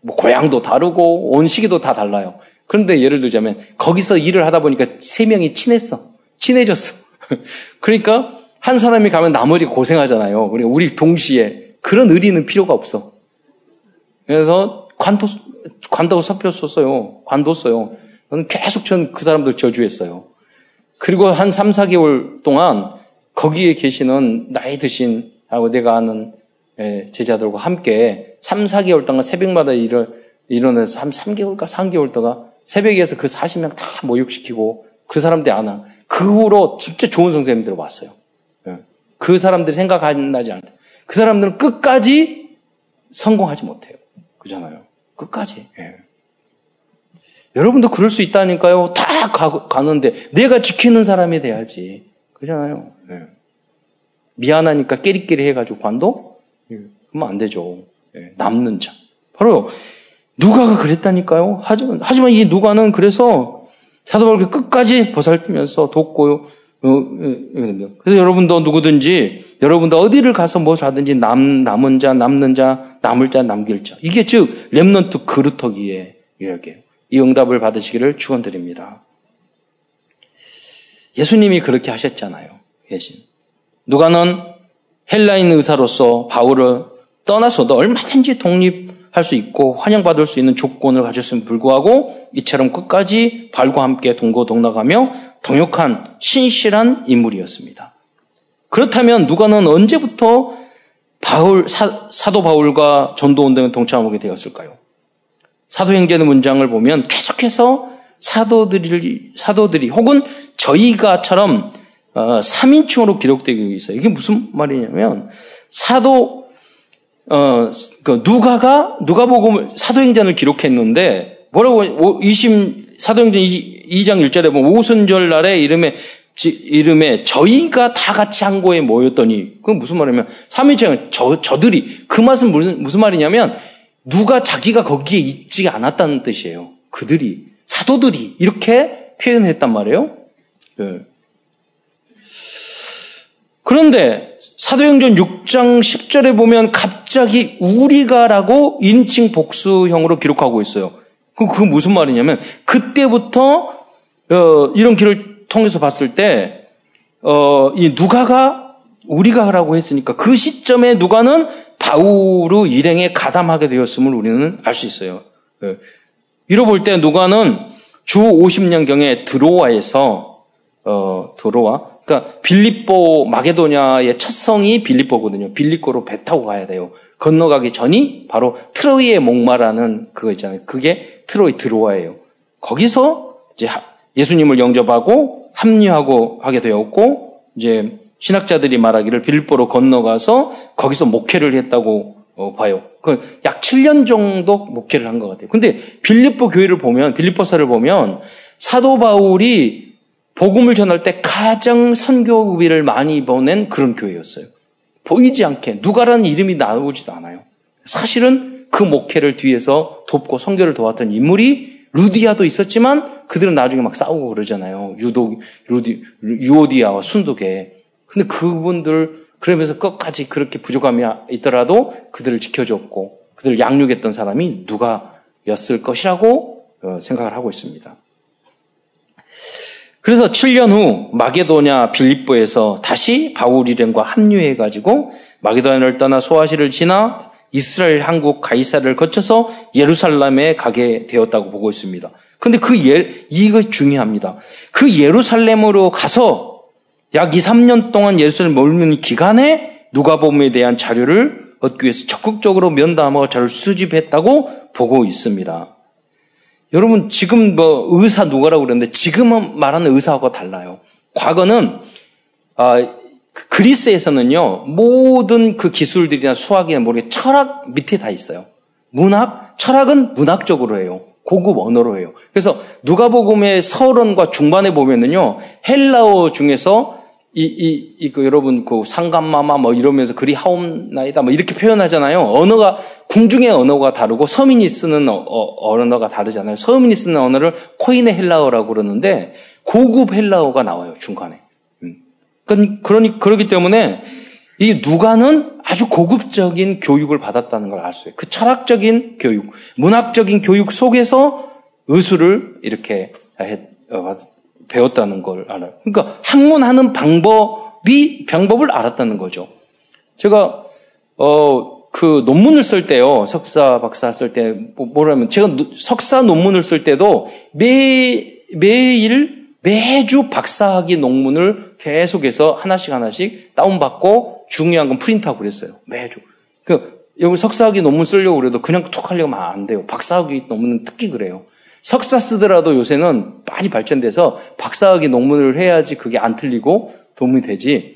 뭐 고향도 다르고 온 시기도 다 달라요. 그런데 예를 들자면 거기서 일을 하다 보니까 세 명이 친했어, 친해졌어. 그러니까 한 사람이 가면 나머지가 고생하잖아요. 그러니까 우리 동시에 그런 의리는 필요가 없어. 그래서 관도, 관다고 사표 썼어요. 관뒀어요. 저는 계속 전 그 사람들 저주했어요. 그리고 한 삼, 사 개월 동안 거기에 계시는 나이 드신, 하고 내가 아는 제자들과 함께 삼, 사 개월 동안 새벽마다 일을, 일어나서 한 삼 개월과 사 개월 동안 새벽에서 그 사십 명 다 모욕시키고 그 사람들 안아. 그 후로 진짜 좋은 선생님들 왔어요. 그 사람들이 생각나지 않아요. 그 사람들은 끝까지 성공하지 못해요. 그잖아요. 끝까지. 예. 여러분도 그럴 수 있다니까요. 다 가, 가는데 내가 지키는 사람이 돼야지. 그러잖아요. 예. 미안하니까 끼리끼리 해가지고 관도? 예. 그러면 안 되죠. 예. 남는 자. 바로 누가가 그랬다니까요. 하지만, 하지만 이 누가는 그래서 사도 바울을 끝까지 보살피면서 돕고요. 그래서 여러분도 누구든지, 여러분도 어디를 가서 뭐 하든지 남, 남은 자, 남는 자, 남을 자, 남길 자. 이게 즉, 렘넌트 그루터기에 이야기예요. 이 응답을 받으시기를 축원드립니다. 예수님이 그렇게 하셨잖아요. 예신. 누가는 헬라인 의사로서 바울을 떠나서도 얼마든지 독립할 수 있고 환영받을 수 있는 조건을 가졌음에 불구하고 이처럼 끝까지 바울과 함께 동고동락하며 동역한 신실한 인물이었습니다. 그렇다면 누가는 언제부터 바울, 사, 사도 바울과 전도운동에 동참하게 되었을까요? 사도행전 문장을 보면 계속해서 사도들이, 사도들이 혹은 저희가처럼 어, 삼인칭으로 기록되고 있어요. 이게 무슨 말이냐면 사도 어, 그 누가가 누가복음 사도행전을 기록했는데 뭐라고 이십 사도행전 이 장 일 절에 보면 오순절 날에 이름에 지, 이름에 저희가 다 같이 한 거에 모였더니 그건 무슨 말이냐면 삼인칭은 저 저들이 그 말은 무슨 무슨 말이냐면 누가 자기가 거기에 있지 않았다는 뜻이에요. 그들이 사도들이 이렇게 표현했단 말이에요. 네. 그런데 사도행전 육 장 십 절에 보면 갑자기 우리가라고 인칭 복수형으로 기록하고 있어요. 그럼 그건 무슨 말이냐면 그때부터 어, 이런 길을 통해서 봤을 때 어, 이 누가가 우리가라고 했으니까 그 시점에 누가는 바울의 일행에 가담하게 되었음을 우리는 알 수 있어요. 예. 이로 볼 때 누가는 주 오십 년경에 드로아에서 어, 드로아 그러니까 빌립보 마게도냐의 첫 성이 빌립보거든요. 빌립보로 배 타고 가야 돼요. 건너가기 전이 바로 트로이의 목마라는 그거 있잖아요. 그게 트로이 드로아예요. 거기서 이제 예수님을 영접하고 합류하고 하게 되었고 이제 신학자들이 말하기를 빌립보로 건너가서 거기서 목회를 했다고 봐요. 그 약 칠 년 정도 목회를 한 것 같아요. 근데 빌립보 교회를 보면, 빌립보서를 보면 사도 바울이 복음을 전할 때 가장 선교비를 많이 보낸 그런 교회였어요. 보이지 않게 누가라는 이름이 나오지도 않아요. 사실은 그 목회를 뒤에서 돕고 선교를 도왔던 인물이 루디아도 있었지만 그들은 나중에 막 싸우고 그러잖아요. 유도, 루디, 유오디아와 순두계. 근데 그분들 그러면서 끝까지 그렇게 부족함이 있더라도 그들을 지켜줬고 그들을 양육했던 사람이 누가였을 것이라고 생각을 하고 있습니다. 그래서 칠 년 후 마게도냐 빌립보에서 다시 바울 일행과 합류해가지고 마게도냐를 떠나 소아시를 지나 이스라엘 한국 가이사를 거쳐서 예루살렘에 가게 되었다고 보고 있습니다. 근데 그 예, 이거 중요합니다. 그 예루살렘으로 가서 약 이, 삼 년 동안 예수를 머무는 기간에 누가복음에 대한 자료를 얻기 위해서 적극적으로 면담하고 자료를 수집했다고 보고 있습니다. 여러분, 지금 뭐 의사 누가라고 그랬는데 지금 말하는 의사하고 달라요. 과거는 아, 그리스에서는요, 모든 그 기술들이나 수학이나 모르게 철학 밑에 다 있어요. 문학, 철학은 문학적으로 해요. 고급 언어로 해요. 그래서 누가복음의 서론과 중반에 보면은요, 헬라어 중에서 이, 이, 이, 그, 여러분, 그, 상감마마, 뭐, 이러면서 그리 하옵나이다, 뭐, 이렇게 표현하잖아요. 언어가, 궁중의 언어가 다르고, 서민이 쓰는 어, 어, 언어가 다르잖아요. 서민이 쓰는 언어를 코인의 헬라어라고 그러는데, 고급 헬라어가 나와요, 중간에. 음. 그러니, 그러니, 그렇기 때문에, 이 누가는 아주 고급적인 교육을 받았다는 걸 알 수 있어요. 그 철학적인 교육, 문학적인 교육 속에서 의술을 이렇게 받았어요. 배웠다는 걸 알아요. 그러니까 학문하는 방법이 방법을 알았다는 거죠. 제가 어 그 논문을 쓸 때요, 석사 박사 쓸 때 뭐라면 제가 석사 논문을 쓸 때도 매 매일 매주 박사학위 논문을 계속해서 하나씩 하나씩 다운받고 중요한 건 프린트하고 그랬어요. 매주. 그 여기 석사학위 논문 쓰려고 그래도 그냥 툭 하려면 안 돼요. 박사학위 논문은 특히 그래요. 석사 쓰더라도 요새는 많이 발전돼서 박사학위 논문을 해야지 그게 안 틀리고 도움이 되지.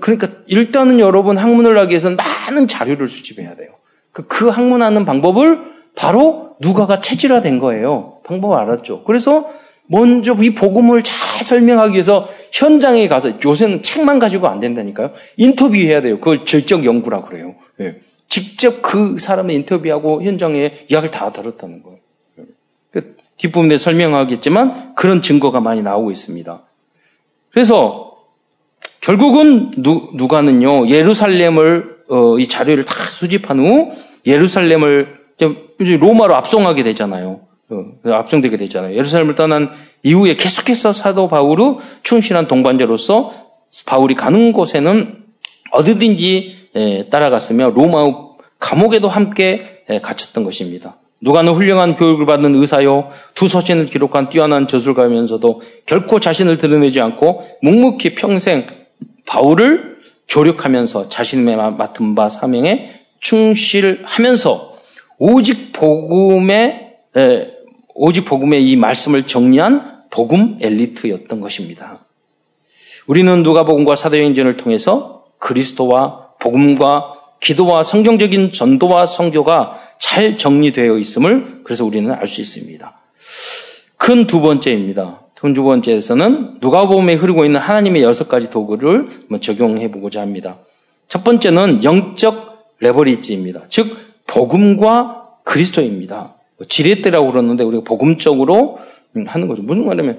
그러니까 일단은 여러분 학문을 하기 위해서는 많은 자료를 수집해야 돼요. 그, 그 학문하는 방법을 바로 누가가 체질화된 거예요. 방법을 알았죠. 그래서 먼저 이 복음을 잘 설명하기 위해서 현장에 가서, 요새는 책만 가지고 안 된다니까요. 인터뷰해야 돼요. 그걸 질적 연구라고 그래요. 예. 직접 그 사람을 인터뷰하고 현장에 이야기를 다 들었다는 거예요. 뒷부분에 설명하겠지만 그런 증거가 많이 나오고 있습니다. 그래서 결국은 누, 누가는요, 예루살렘을 어, 이 자료를 다 수집한 후 예루살렘을 로마로 압송하게 되잖아요. 어, 압송되게 되잖아요. 예루살렘을 떠난 이후에 계속해서 사도 바울의 충실한 동반자로서 바울이 가는 곳에는 어디든지 에, 따라갔으며 로마의 감옥에도 함께 에, 갇혔던 것입니다. 누가는 훌륭한 교육을 받는 의사요, 두 서신을 기록한 뛰어난 저술가면서도 결코 자신을 드러내지 않고 묵묵히 평생 바울을 조력하면서 자신의 맡은 바 사명에 충실하면서 오직 복음의 에, 오직 복음의 이 말씀을 정리한 복음 엘리트였던 것입니다. 우리는 누가복음과 사도행전을 통해서 그리스도와 복음과 기도와 성경적인 전도와 선교가 잘 정리되어 있음을 그래서 우리는 알 수 있습니다. 큰 두 번째입니다. 큰 두 번째에서는 누가복음에 흐르고 있는 하나님의 여섯 가지 도구를 적용해보고자 합니다. 첫 번째는 영적 레버리지입니다. 즉 복음과 그리스도입니다. 지렛대라고 그러는데 우리가 복음적으로 하는 거죠. 무슨 말이냐면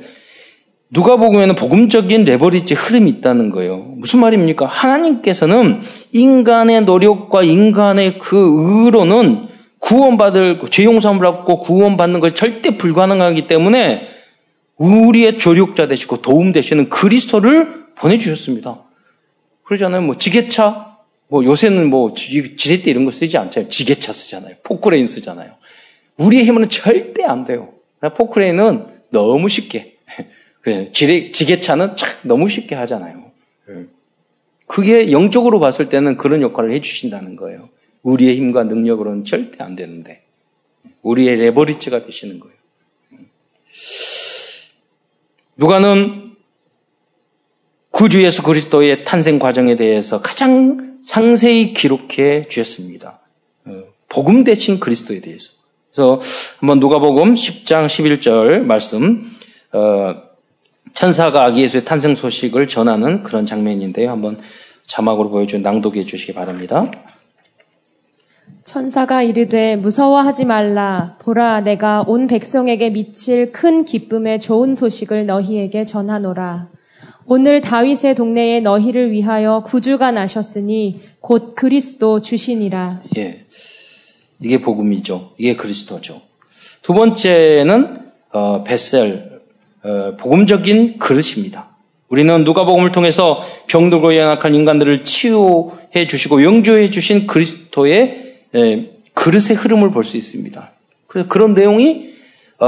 누가복음에는 복음적인 레버리지 흐름이 있다는 거예요. 무슨 말입니까? 하나님께서는 인간의 노력과 인간의 그 의로는 구원받을, 죄 용서함을 받고 구원받는 것이 절대 불가능하기 때문에 우리의 조력자 되시고 도움 되시는 그리스도를 보내주셨습니다. 그러잖아요. 뭐 지게차, 뭐 요새는 뭐 지렛대 이런 거 쓰지 않잖아요. 지게차 쓰잖아요. 포크레인 쓰잖아요. 우리의 힘으로는 절대 안 돼요. 포크레인은 너무 쉽게. 그래, 지레, 지게차는 착 너무 쉽게 하잖아요. 그게 영적으로 봤을 때는 그런 역할을 해주신다는 거예요. 우리의 힘과 능력으로는 절대 안 되는데 우리의 레버리지가 되시는 거예요. 누가는 구주 예수 그리스도의 탄생 과정에 대해서 가장 상세히 기록해 주셨습니다. 복음 대신 그리스도에 대해서. 그래서 한번 누가복음 십 장 십일 절 말씀, 어, 천사가 아기 예수의 탄생 소식을 전하는 그런 장면인데요. 한번 자막으로 보여주는 낭독해 주시기 바랍니다. 천사가 이르되 무서워하지 말라. 보라, 내가 온 백성에게 미칠 큰 기쁨의 좋은 소식을 너희에게 전하노라. 오늘 다윗의 동네에 너희를 위하여 구주가 나셨으니 곧 그리스도 주시니라. 예, 이게 복음이죠. 이게 그리스도죠. 두 번째는 어, 벳셀. 복음적인 그릇입니다. 우리는 누가복음을 통해서 병들고 연약한 인간들을 치유해 주시고 영주해 주신 그리스도의 그릇의 흐름을 볼 수 있습니다. 그런 내용이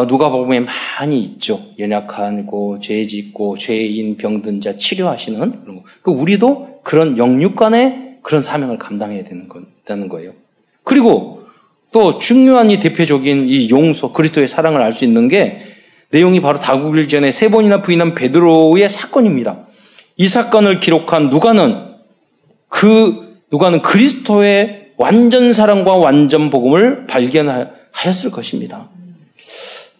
누가복음에 많이 있죠. 연약하고 죄짓고 죄인 병든 자 치료하시는 그런 거. 우리도 그런 영육간의 그런 사명을 감당해야 되는 거다는 거예요. 그리고 또 중요한 이 대표적인 이 용서, 그리스도의 사랑을 알 수 있는 게 내용이 바로 다국일 전에 세 번이나 부인한 베드로의 사건입니다. 이 사건을 기록한 누가는 그 누가는 그리스도의 완전 사랑과 완전 복음을 발견하였을 것입니다.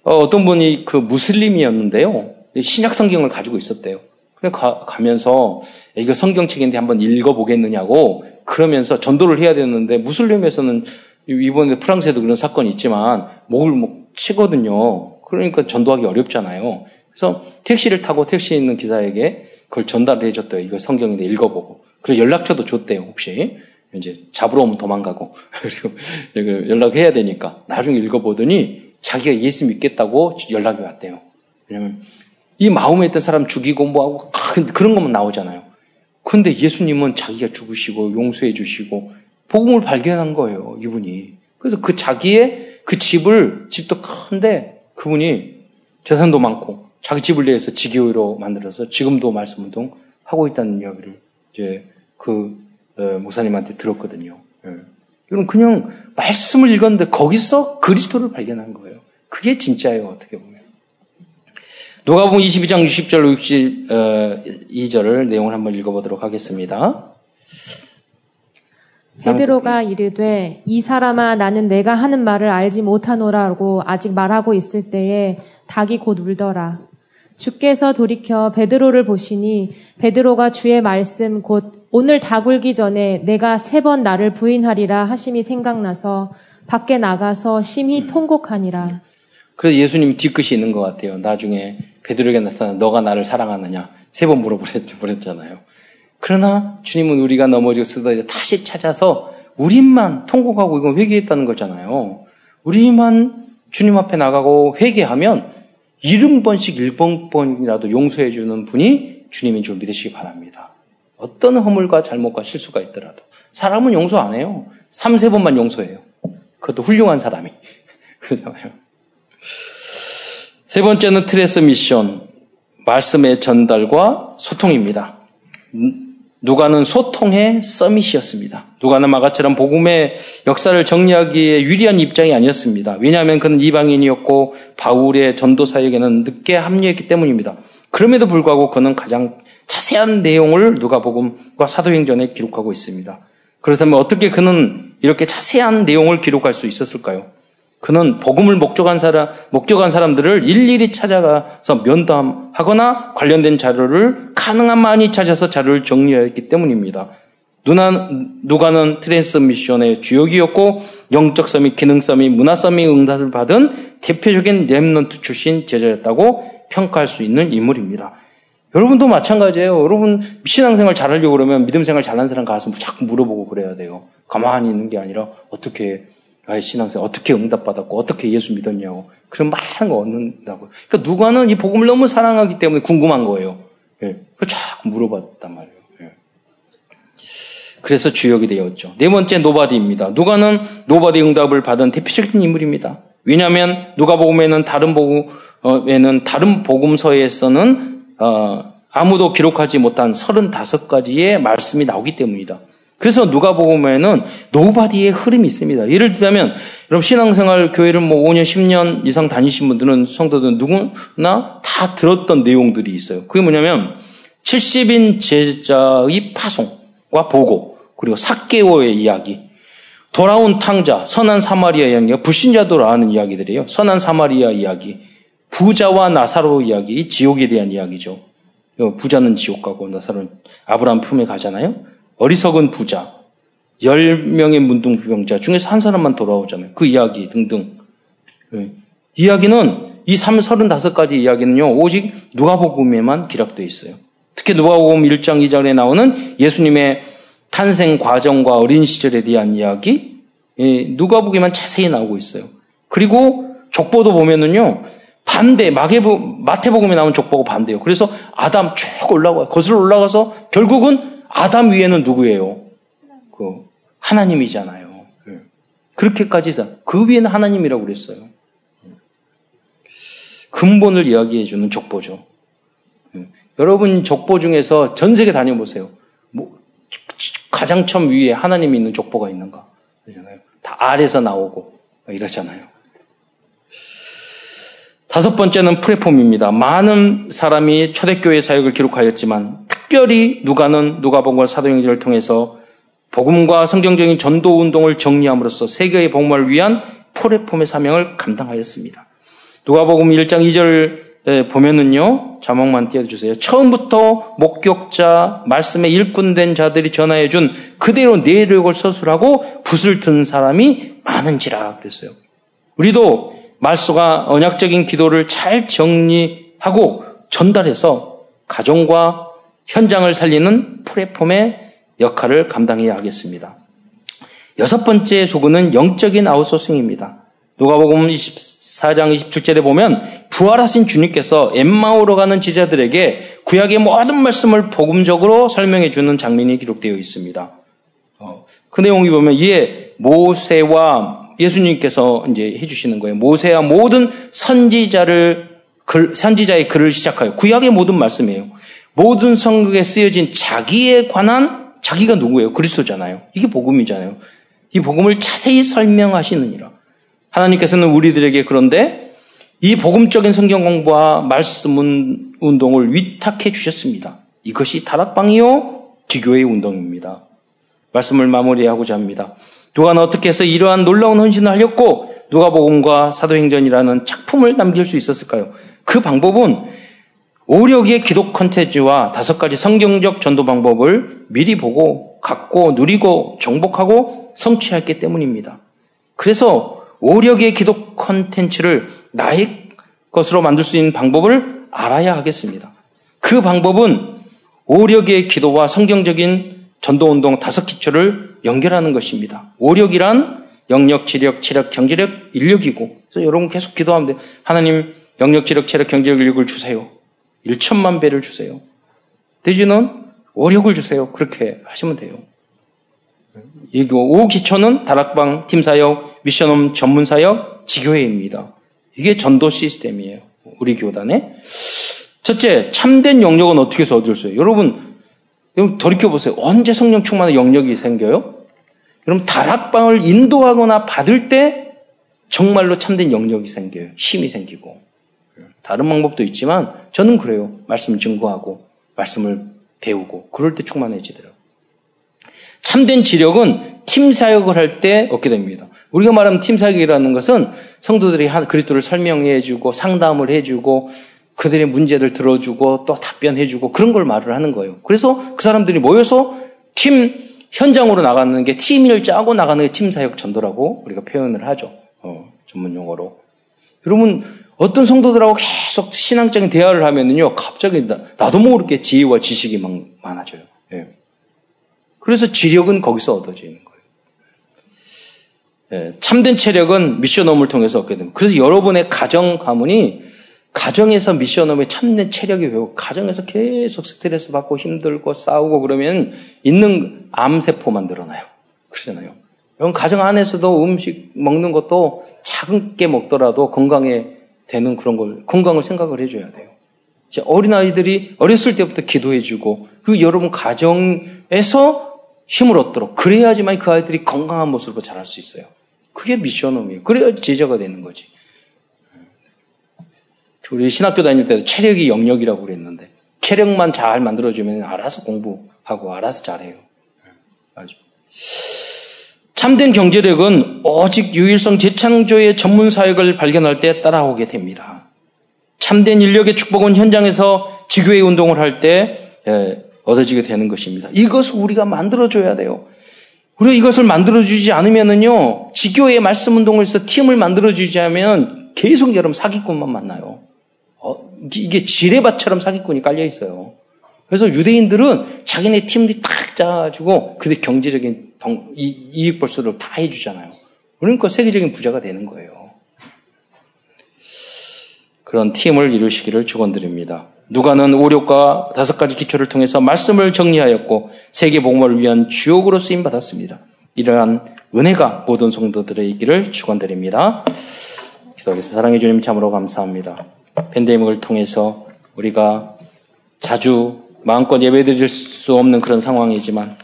어, 어떤 분이 그 무슬림이었는데요, 신약 성경을 가지고 있었대요. 그래 가, 가면서 이거 성경책인데 한번 읽어보겠느냐고 그러면서 전도를 해야 되는데, 무슬림에서는 이번에 프랑스에도 그런 사건이 있지만 목을 목 치거든요. 그러니까 전도하기 어렵잖아요. 그래서 택시를 타고 택시에 있는 기사에게 그걸 전달을 해줬대요. 이거 성경인데 읽어보고. 그리고 연락처도 줬대요. 혹시 이제 잡으러 오면 도망가고 그리고 연락해야 되니까 나중에 읽어보더니 자기가 예수 믿겠다고 연락이 왔대요. 왜냐면 이 마음에 있던 사람 죽이고 뭐하고 그런 것만 나오잖아요. 근데 예수님은 자기가 죽으시고 용서해 주시고 복음을 발견한 거예요, 이분이. 그래서 그 자기의 그 집을, 집도 큰데 그분이 재산도 많고 자기 집을 위해서 지교회로 만들어서 지금도 말씀운동 하고 있다는 이야기를 이제 그 목사님한테 들었거든요. 이런 그냥 말씀을 읽었는데 거기서 그리스도를 발견한 거예요. 그게 진짜예요, 어떻게 보면. 누가복음 이십이 장 육십 절로 육십이 절을 내용을 한번 읽어보도록 하겠습니다. 베드로가 이르되 이 사람아 나는 내가 하는 말을 알지 못하노라고 아직 말하고 있을 때에 닭이 곧 울더라. 주께서 돌이켜 베드로를 보시니 베드로가 주의 말씀 곧 오늘 닭 울기 전에 내가 세 번 나를 부인하리라 하심이 생각나서 밖에 나가서 심히 통곡하니라. 그래서 예수님 뒤끝이 있는 것 같아요. 나중에 베드로에게 나타나 너가 나를 사랑하느냐 세 번 물어보랬잖아요. 그러나 주님은 우리가 넘어지고 쓰다가 다시 찾아서 우리만 통곡하고 이건 회개했다는 거잖아요. 우리만 주님 앞에 나가고 회개하면 칠십 번씩 칠 번이라도 용서해 주는 분이 주님인 줄 믿으시기 바랍니다. 어떤 허물과 잘못과 실수가 있더라도 사람은 용서 안 해요. 삼, 세 번만 용서해요. 그것도 훌륭한 사람이. 그러잖아요. 세 번째는 트레스 미션, 말씀의 전달과 소통입니다. 누가는 소통의 서밋이었습니다. 누가는 마가처럼 복음의 역사를 정리하기에 유리한 입장이 아니었습니다. 왜냐하면 그는 이방인이었고 바울의 전도 사역에는 늦게 합류했기 때문입니다. 그럼에도 불구하고 그는 가장 자세한 내용을 누가복음과 사도행전에 기록하고 있습니다. 그렇다면 어떻게 그는 이렇게 자세한 내용을 기록할 수 있었을까요? 그는 복음을 목적한 사람, 목격한 사람들을 일일이 찾아가서 면담하거나 관련된 자료를 가능한 많이 찾아서 자료를 정리했기 때문입니다. 누나, 누가는 트랜스미션의 주역이었고 영적 서밋, 기능 서밋, 문화 서밋 응답을 받은 대표적인 렘넌트 출신 제자였다고 평가할 수 있는 인물입니다. 여러분도 마찬가지예요. 여러분 신앙생활 잘하려고 그러면 믿음생활 잘하는 사람 가서 자꾸 물어보고 그래야 돼요. 가만히 있는 게 아니라 어떻게 해? 나의 신앙생활 어떻게 응답받았고 어떻게 예수 믿었냐고 그런 많은 거 얻는다고요. 그러니까 누가는 이 복음을 너무 사랑하기 때문에 궁금한 거예요. 예. 자꾸 물어봤단 말이에요. 예. 그래서 주역이 되었죠. 네 번째 노바디입니다. 누가는 노바디 응답을 받은 대표적인 인물입니다. 왜냐하면 누가복음에는 다른 복음에는 다른 복음서에서는 어, 아무도 기록하지 못한 서른다섯 가지의 말씀이 나오기 때문이다. 그래서 누가복음에는 노바디의 흐름이 있습니다. 예를 들자면 여러분 신앙생활 교회를 뭐 오 년, 십 년 이상 다니신 분들은 성도들은 누구나 다 들었던 내용들이 있어요. 그게 뭐냐면 칠십 인 제자의 파송과 보고, 그리고 삭개오의 이야기, 돌아온 탕자, 선한 사마리아 이야기, 불신자도 아는 이야기들이에요. 선한 사마리아 이야기, 부자와 나사로 이야기, 지옥에 대한 이야기죠. 부자는 지옥 가고 나사로는 아브라함 품에 가잖아요. 어리석은 부자, 열 명의 문둥병자 중에서 한 사람만 돌아오잖아요. 그 이야기 등등. 예. 이야기는 이 서른다섯 가지 이야기는요 오직 누가복음에만 기록되어 있어요. 특히 누가복음 일 장 이 절에 나오는 예수님의 탄생 과정과 어린 시절에 대한 이야기, 예, 누가복음에만 자세히 나오고 있어요. 그리고 족보도 보면은요 반대, 마태복음에 나온 족보하고 반대예요. 그래서 아담 쭉 올라가요. 거슬러 올라가서 결국은 아담 위에는 누구예요? 그 하나님이잖아요. 그렇게까지 해서 그 위에는 하나님이라고 그랬어요. 근본을 이야기해 주는 족보죠. 여러분 족보 중에서 전 세계 다녀보세요. 뭐 가장 처음 위에 하나님이 있는 족보가 있는가? 그러잖아요. 다 아래에서 나오고 이러잖아요. 다섯 번째는 플랫폼입니다. 많은 사람이 초대교회 사역을 기록하였지만 특별히 누가는 누가복음과 사도행전을 통해서 복음과 성경적인 전도 운동을 정리함으로써 세계의 복음을 위한 플랫폼의 사명을 감당하였습니다. 누가복음 일 장 이 절에 보면은요. 자막만 띄워주세요. 처음부터 목격자, 말씀에 일꾼된 자들이 전하여 준 그대로 내력을 서술하고 붓을 든 사람이 많은지라 그랬어요. 우리도 말소가 언약적인 기도를 잘 정리하고 전달해서 가정과 현장을 살리는 플랫폼의 역할을 감당해야 하겠습니다. 여섯 번째 조건은 영적인 아웃소싱입니다. 누가복음 이십사 장 이십칠 절에 보면 부활하신 주님께서 엠마오로 가는 지자들에게 구약의 모든 말씀을 복음적으로 설명해 주는 장면이 기록되어 있습니다. 그 내용이 보면 이에 모세와 예수님께서 이제 해주시는 거예요. 모세와 모든 선지자를 글, 선지자의 글을 시작하여 구약의 모든 말씀이에요. 모든 성경에 쓰여진 자기에 관한 자기가 누구예요? 그리스도잖아요. 이게 복음이잖아요. 이 복음을 자세히 설명하시느니라. 하나님께서는 우리들에게 그런데 이 복음적인 성경 공부와 말씀 운동을 위탁해 주셨습니다. 이것이 다락방이요 기교의 운동입니다. 말씀을 마무리하고자 합니다. 누가는 어떻게 해서 이러한 놀라운 헌신을 하였고 누가복음과 사도행전이라는 작품을 남길 수 있었을까요? 그 방법은 오력의 기독 콘텐츠와 다섯 가지 성경적 전도 방법을 미리 보고 갖고 누리고 정복하고 성취했기 때문입니다. 그래서 오력의 기독 콘텐츠를 나의 것으로 만들 수 있는 방법을 알아야 하겠습니다. 그 방법은 오력의 기도와 성경적인 전도운동 다섯 기초를 연결하는 것입니다. 오력이란 영력, 지력, 체력, 경제력, 인력이고 그래서 여러분 계속 기도하면 돼요. 하나님 영력, 지력, 체력, 경제력, 인력을 주세요. 일천만 배를 주세요. 대지는 오력을 주세요. 그렇게 하시면 돼요. 이 오 기초는 다락방, 팀사역, 미션홈, 전문사역, 지교회입니다. 이게 전도 시스템이에요. 우리 교단에. 첫째, 참된 영역은 어떻게 해서 얻을 수 있어요? 여러분, 여러분 돌이켜보세요. 언제 성령 충만의 영역이 생겨요? 여러분 다락방을 인도하거나 받을 때 정말로 참된 영역이 생겨요. 힘이 생기고. 다른 방법도 있지만 저는 그래요. 말씀 증거하고 말씀을 배우고 그럴 때 충만해지더라고요. 참된 지력은 팀 사역을 할 때 얻게 됩니다. 우리가 말하는 팀 사역이라는 것은 성도들이 한 그리스도를 설명해 주고 상담을 해 주고 그들의 문제를 들어주고 또 답변해 주고 그런 걸 말을 하는 거예요. 그래서 그 사람들이 모여서 팀 현장으로 나가는 게 팀을 짜고 나가는 게 팀 사역 전도라고 우리가 표현을 하죠. 어, 전문 용어로. 여러분 어떤 성도들하고 계속 신앙적인 대화를 하면은요, 갑자기 나, 나도 모르게 지혜와 지식이 막 많아져요. 예. 그래서 지력은 거기서 얻어지는 거예요. 예. 참된 체력은 미션홈을 통해서 얻게 됩니다. 그래서 여러분의 가정 가문이 가정에서 미션홈의 참된 체력이 배우고 가정에서 계속 스트레스 받고 힘들고 싸우고 그러면 있는 암세포만 늘어나요. 그러잖아요. 여러분 가정 안에서도 음식 먹는 것도 작게 먹더라도 건강에 되는 그런 걸, 건강을 생각을 해줘야 돼요. 이제 어린아이들이 어렸을 때부터 기도해주고, 그 여러분 가정에서 힘을 얻도록, 그래야지만 그 아이들이 건강한 모습으로 자랄 수 있어요. 그게 미션홈이에요. 그래야 제자가 되는 거지. 우리 신학교 다닐 때도 체력이 영역이라고 그랬는데, 체력만 잘 만들어주면 알아서 공부하고 알아서 잘해요. 아주. 참된 경제력은 오직 유일성 재창조의 전문 사역을 발견할 때 따라오게 됩니다. 참된 인력의 축복은 현장에서 지교회 운동을 할 때 얻어지게 되는 것입니다. 이것을 우리가 만들어줘야 돼요. 우리가 이것을 만들어주지 않으면은요, 지교회의 말씀 운동을 해서 팀을 만들어주지 않으면 계속 여러분 사기꾼만 만나요. 어, 이게 지뢰밭처럼 사기꾼이 깔려있어요. 그래서 유대인들은 자기네 팀들이 탁 짜가지고 그들 경제적인 이익 벌수를 다 해주잖아요. 그러니까 세계적인 부자가 되는 거예요. 그런 팀을 이루시기를 축원드립니다. 누가는 오력과 다섯 가지 기초를 통해서 말씀을 정리하였고 세계 복음을 위한 주역으로 쓰임 받았습니다. 이러한 은혜가 모든 성도들의 있기를 축원드립니다. 기도하겠습니다. 사랑해 주님 참으로 감사합니다. 팬데믹을 통해서 우리가 자주 마음껏 예배드릴 수 없는 그런 상황이지만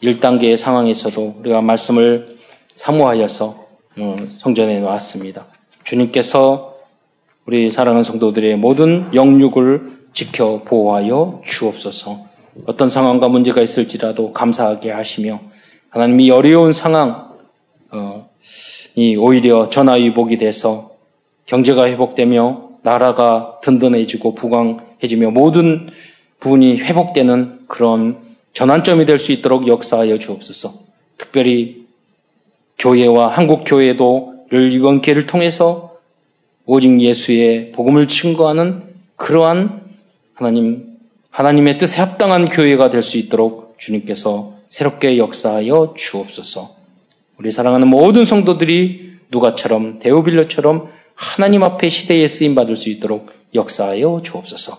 일 단계의 상황에서도 우리가 말씀을 사모하여서 성전에 왔습니다. 주님께서 우리 사랑하는 성도들의 모든 영육을 지켜 보호하여 주옵소서. 어떤 상황과 문제가 있을지라도 감사하게 하시며 하나님이 어려운 상황이 오히려 전화위복이 돼서 경제가 회복되며 나라가 든든해지고 부강해지며 모든 부분이 회복되는 그런 전환점이 될 수 있도록 역사하여 주옵소서. 특별히 교회와 한국교회도를 이번 기회를 통해서 오직 예수의 복음을 증거하는 그러한 하나님, 하나님의 뜻에 합당한 교회가 될 수 있도록 주님께서 새롭게 역사하여 주옵소서. 우리 사랑하는 모든 성도들이 누가처럼 데오빌레처럼 하나님 앞에 시대에 쓰임받을 수 있도록 역사하여 주옵소서.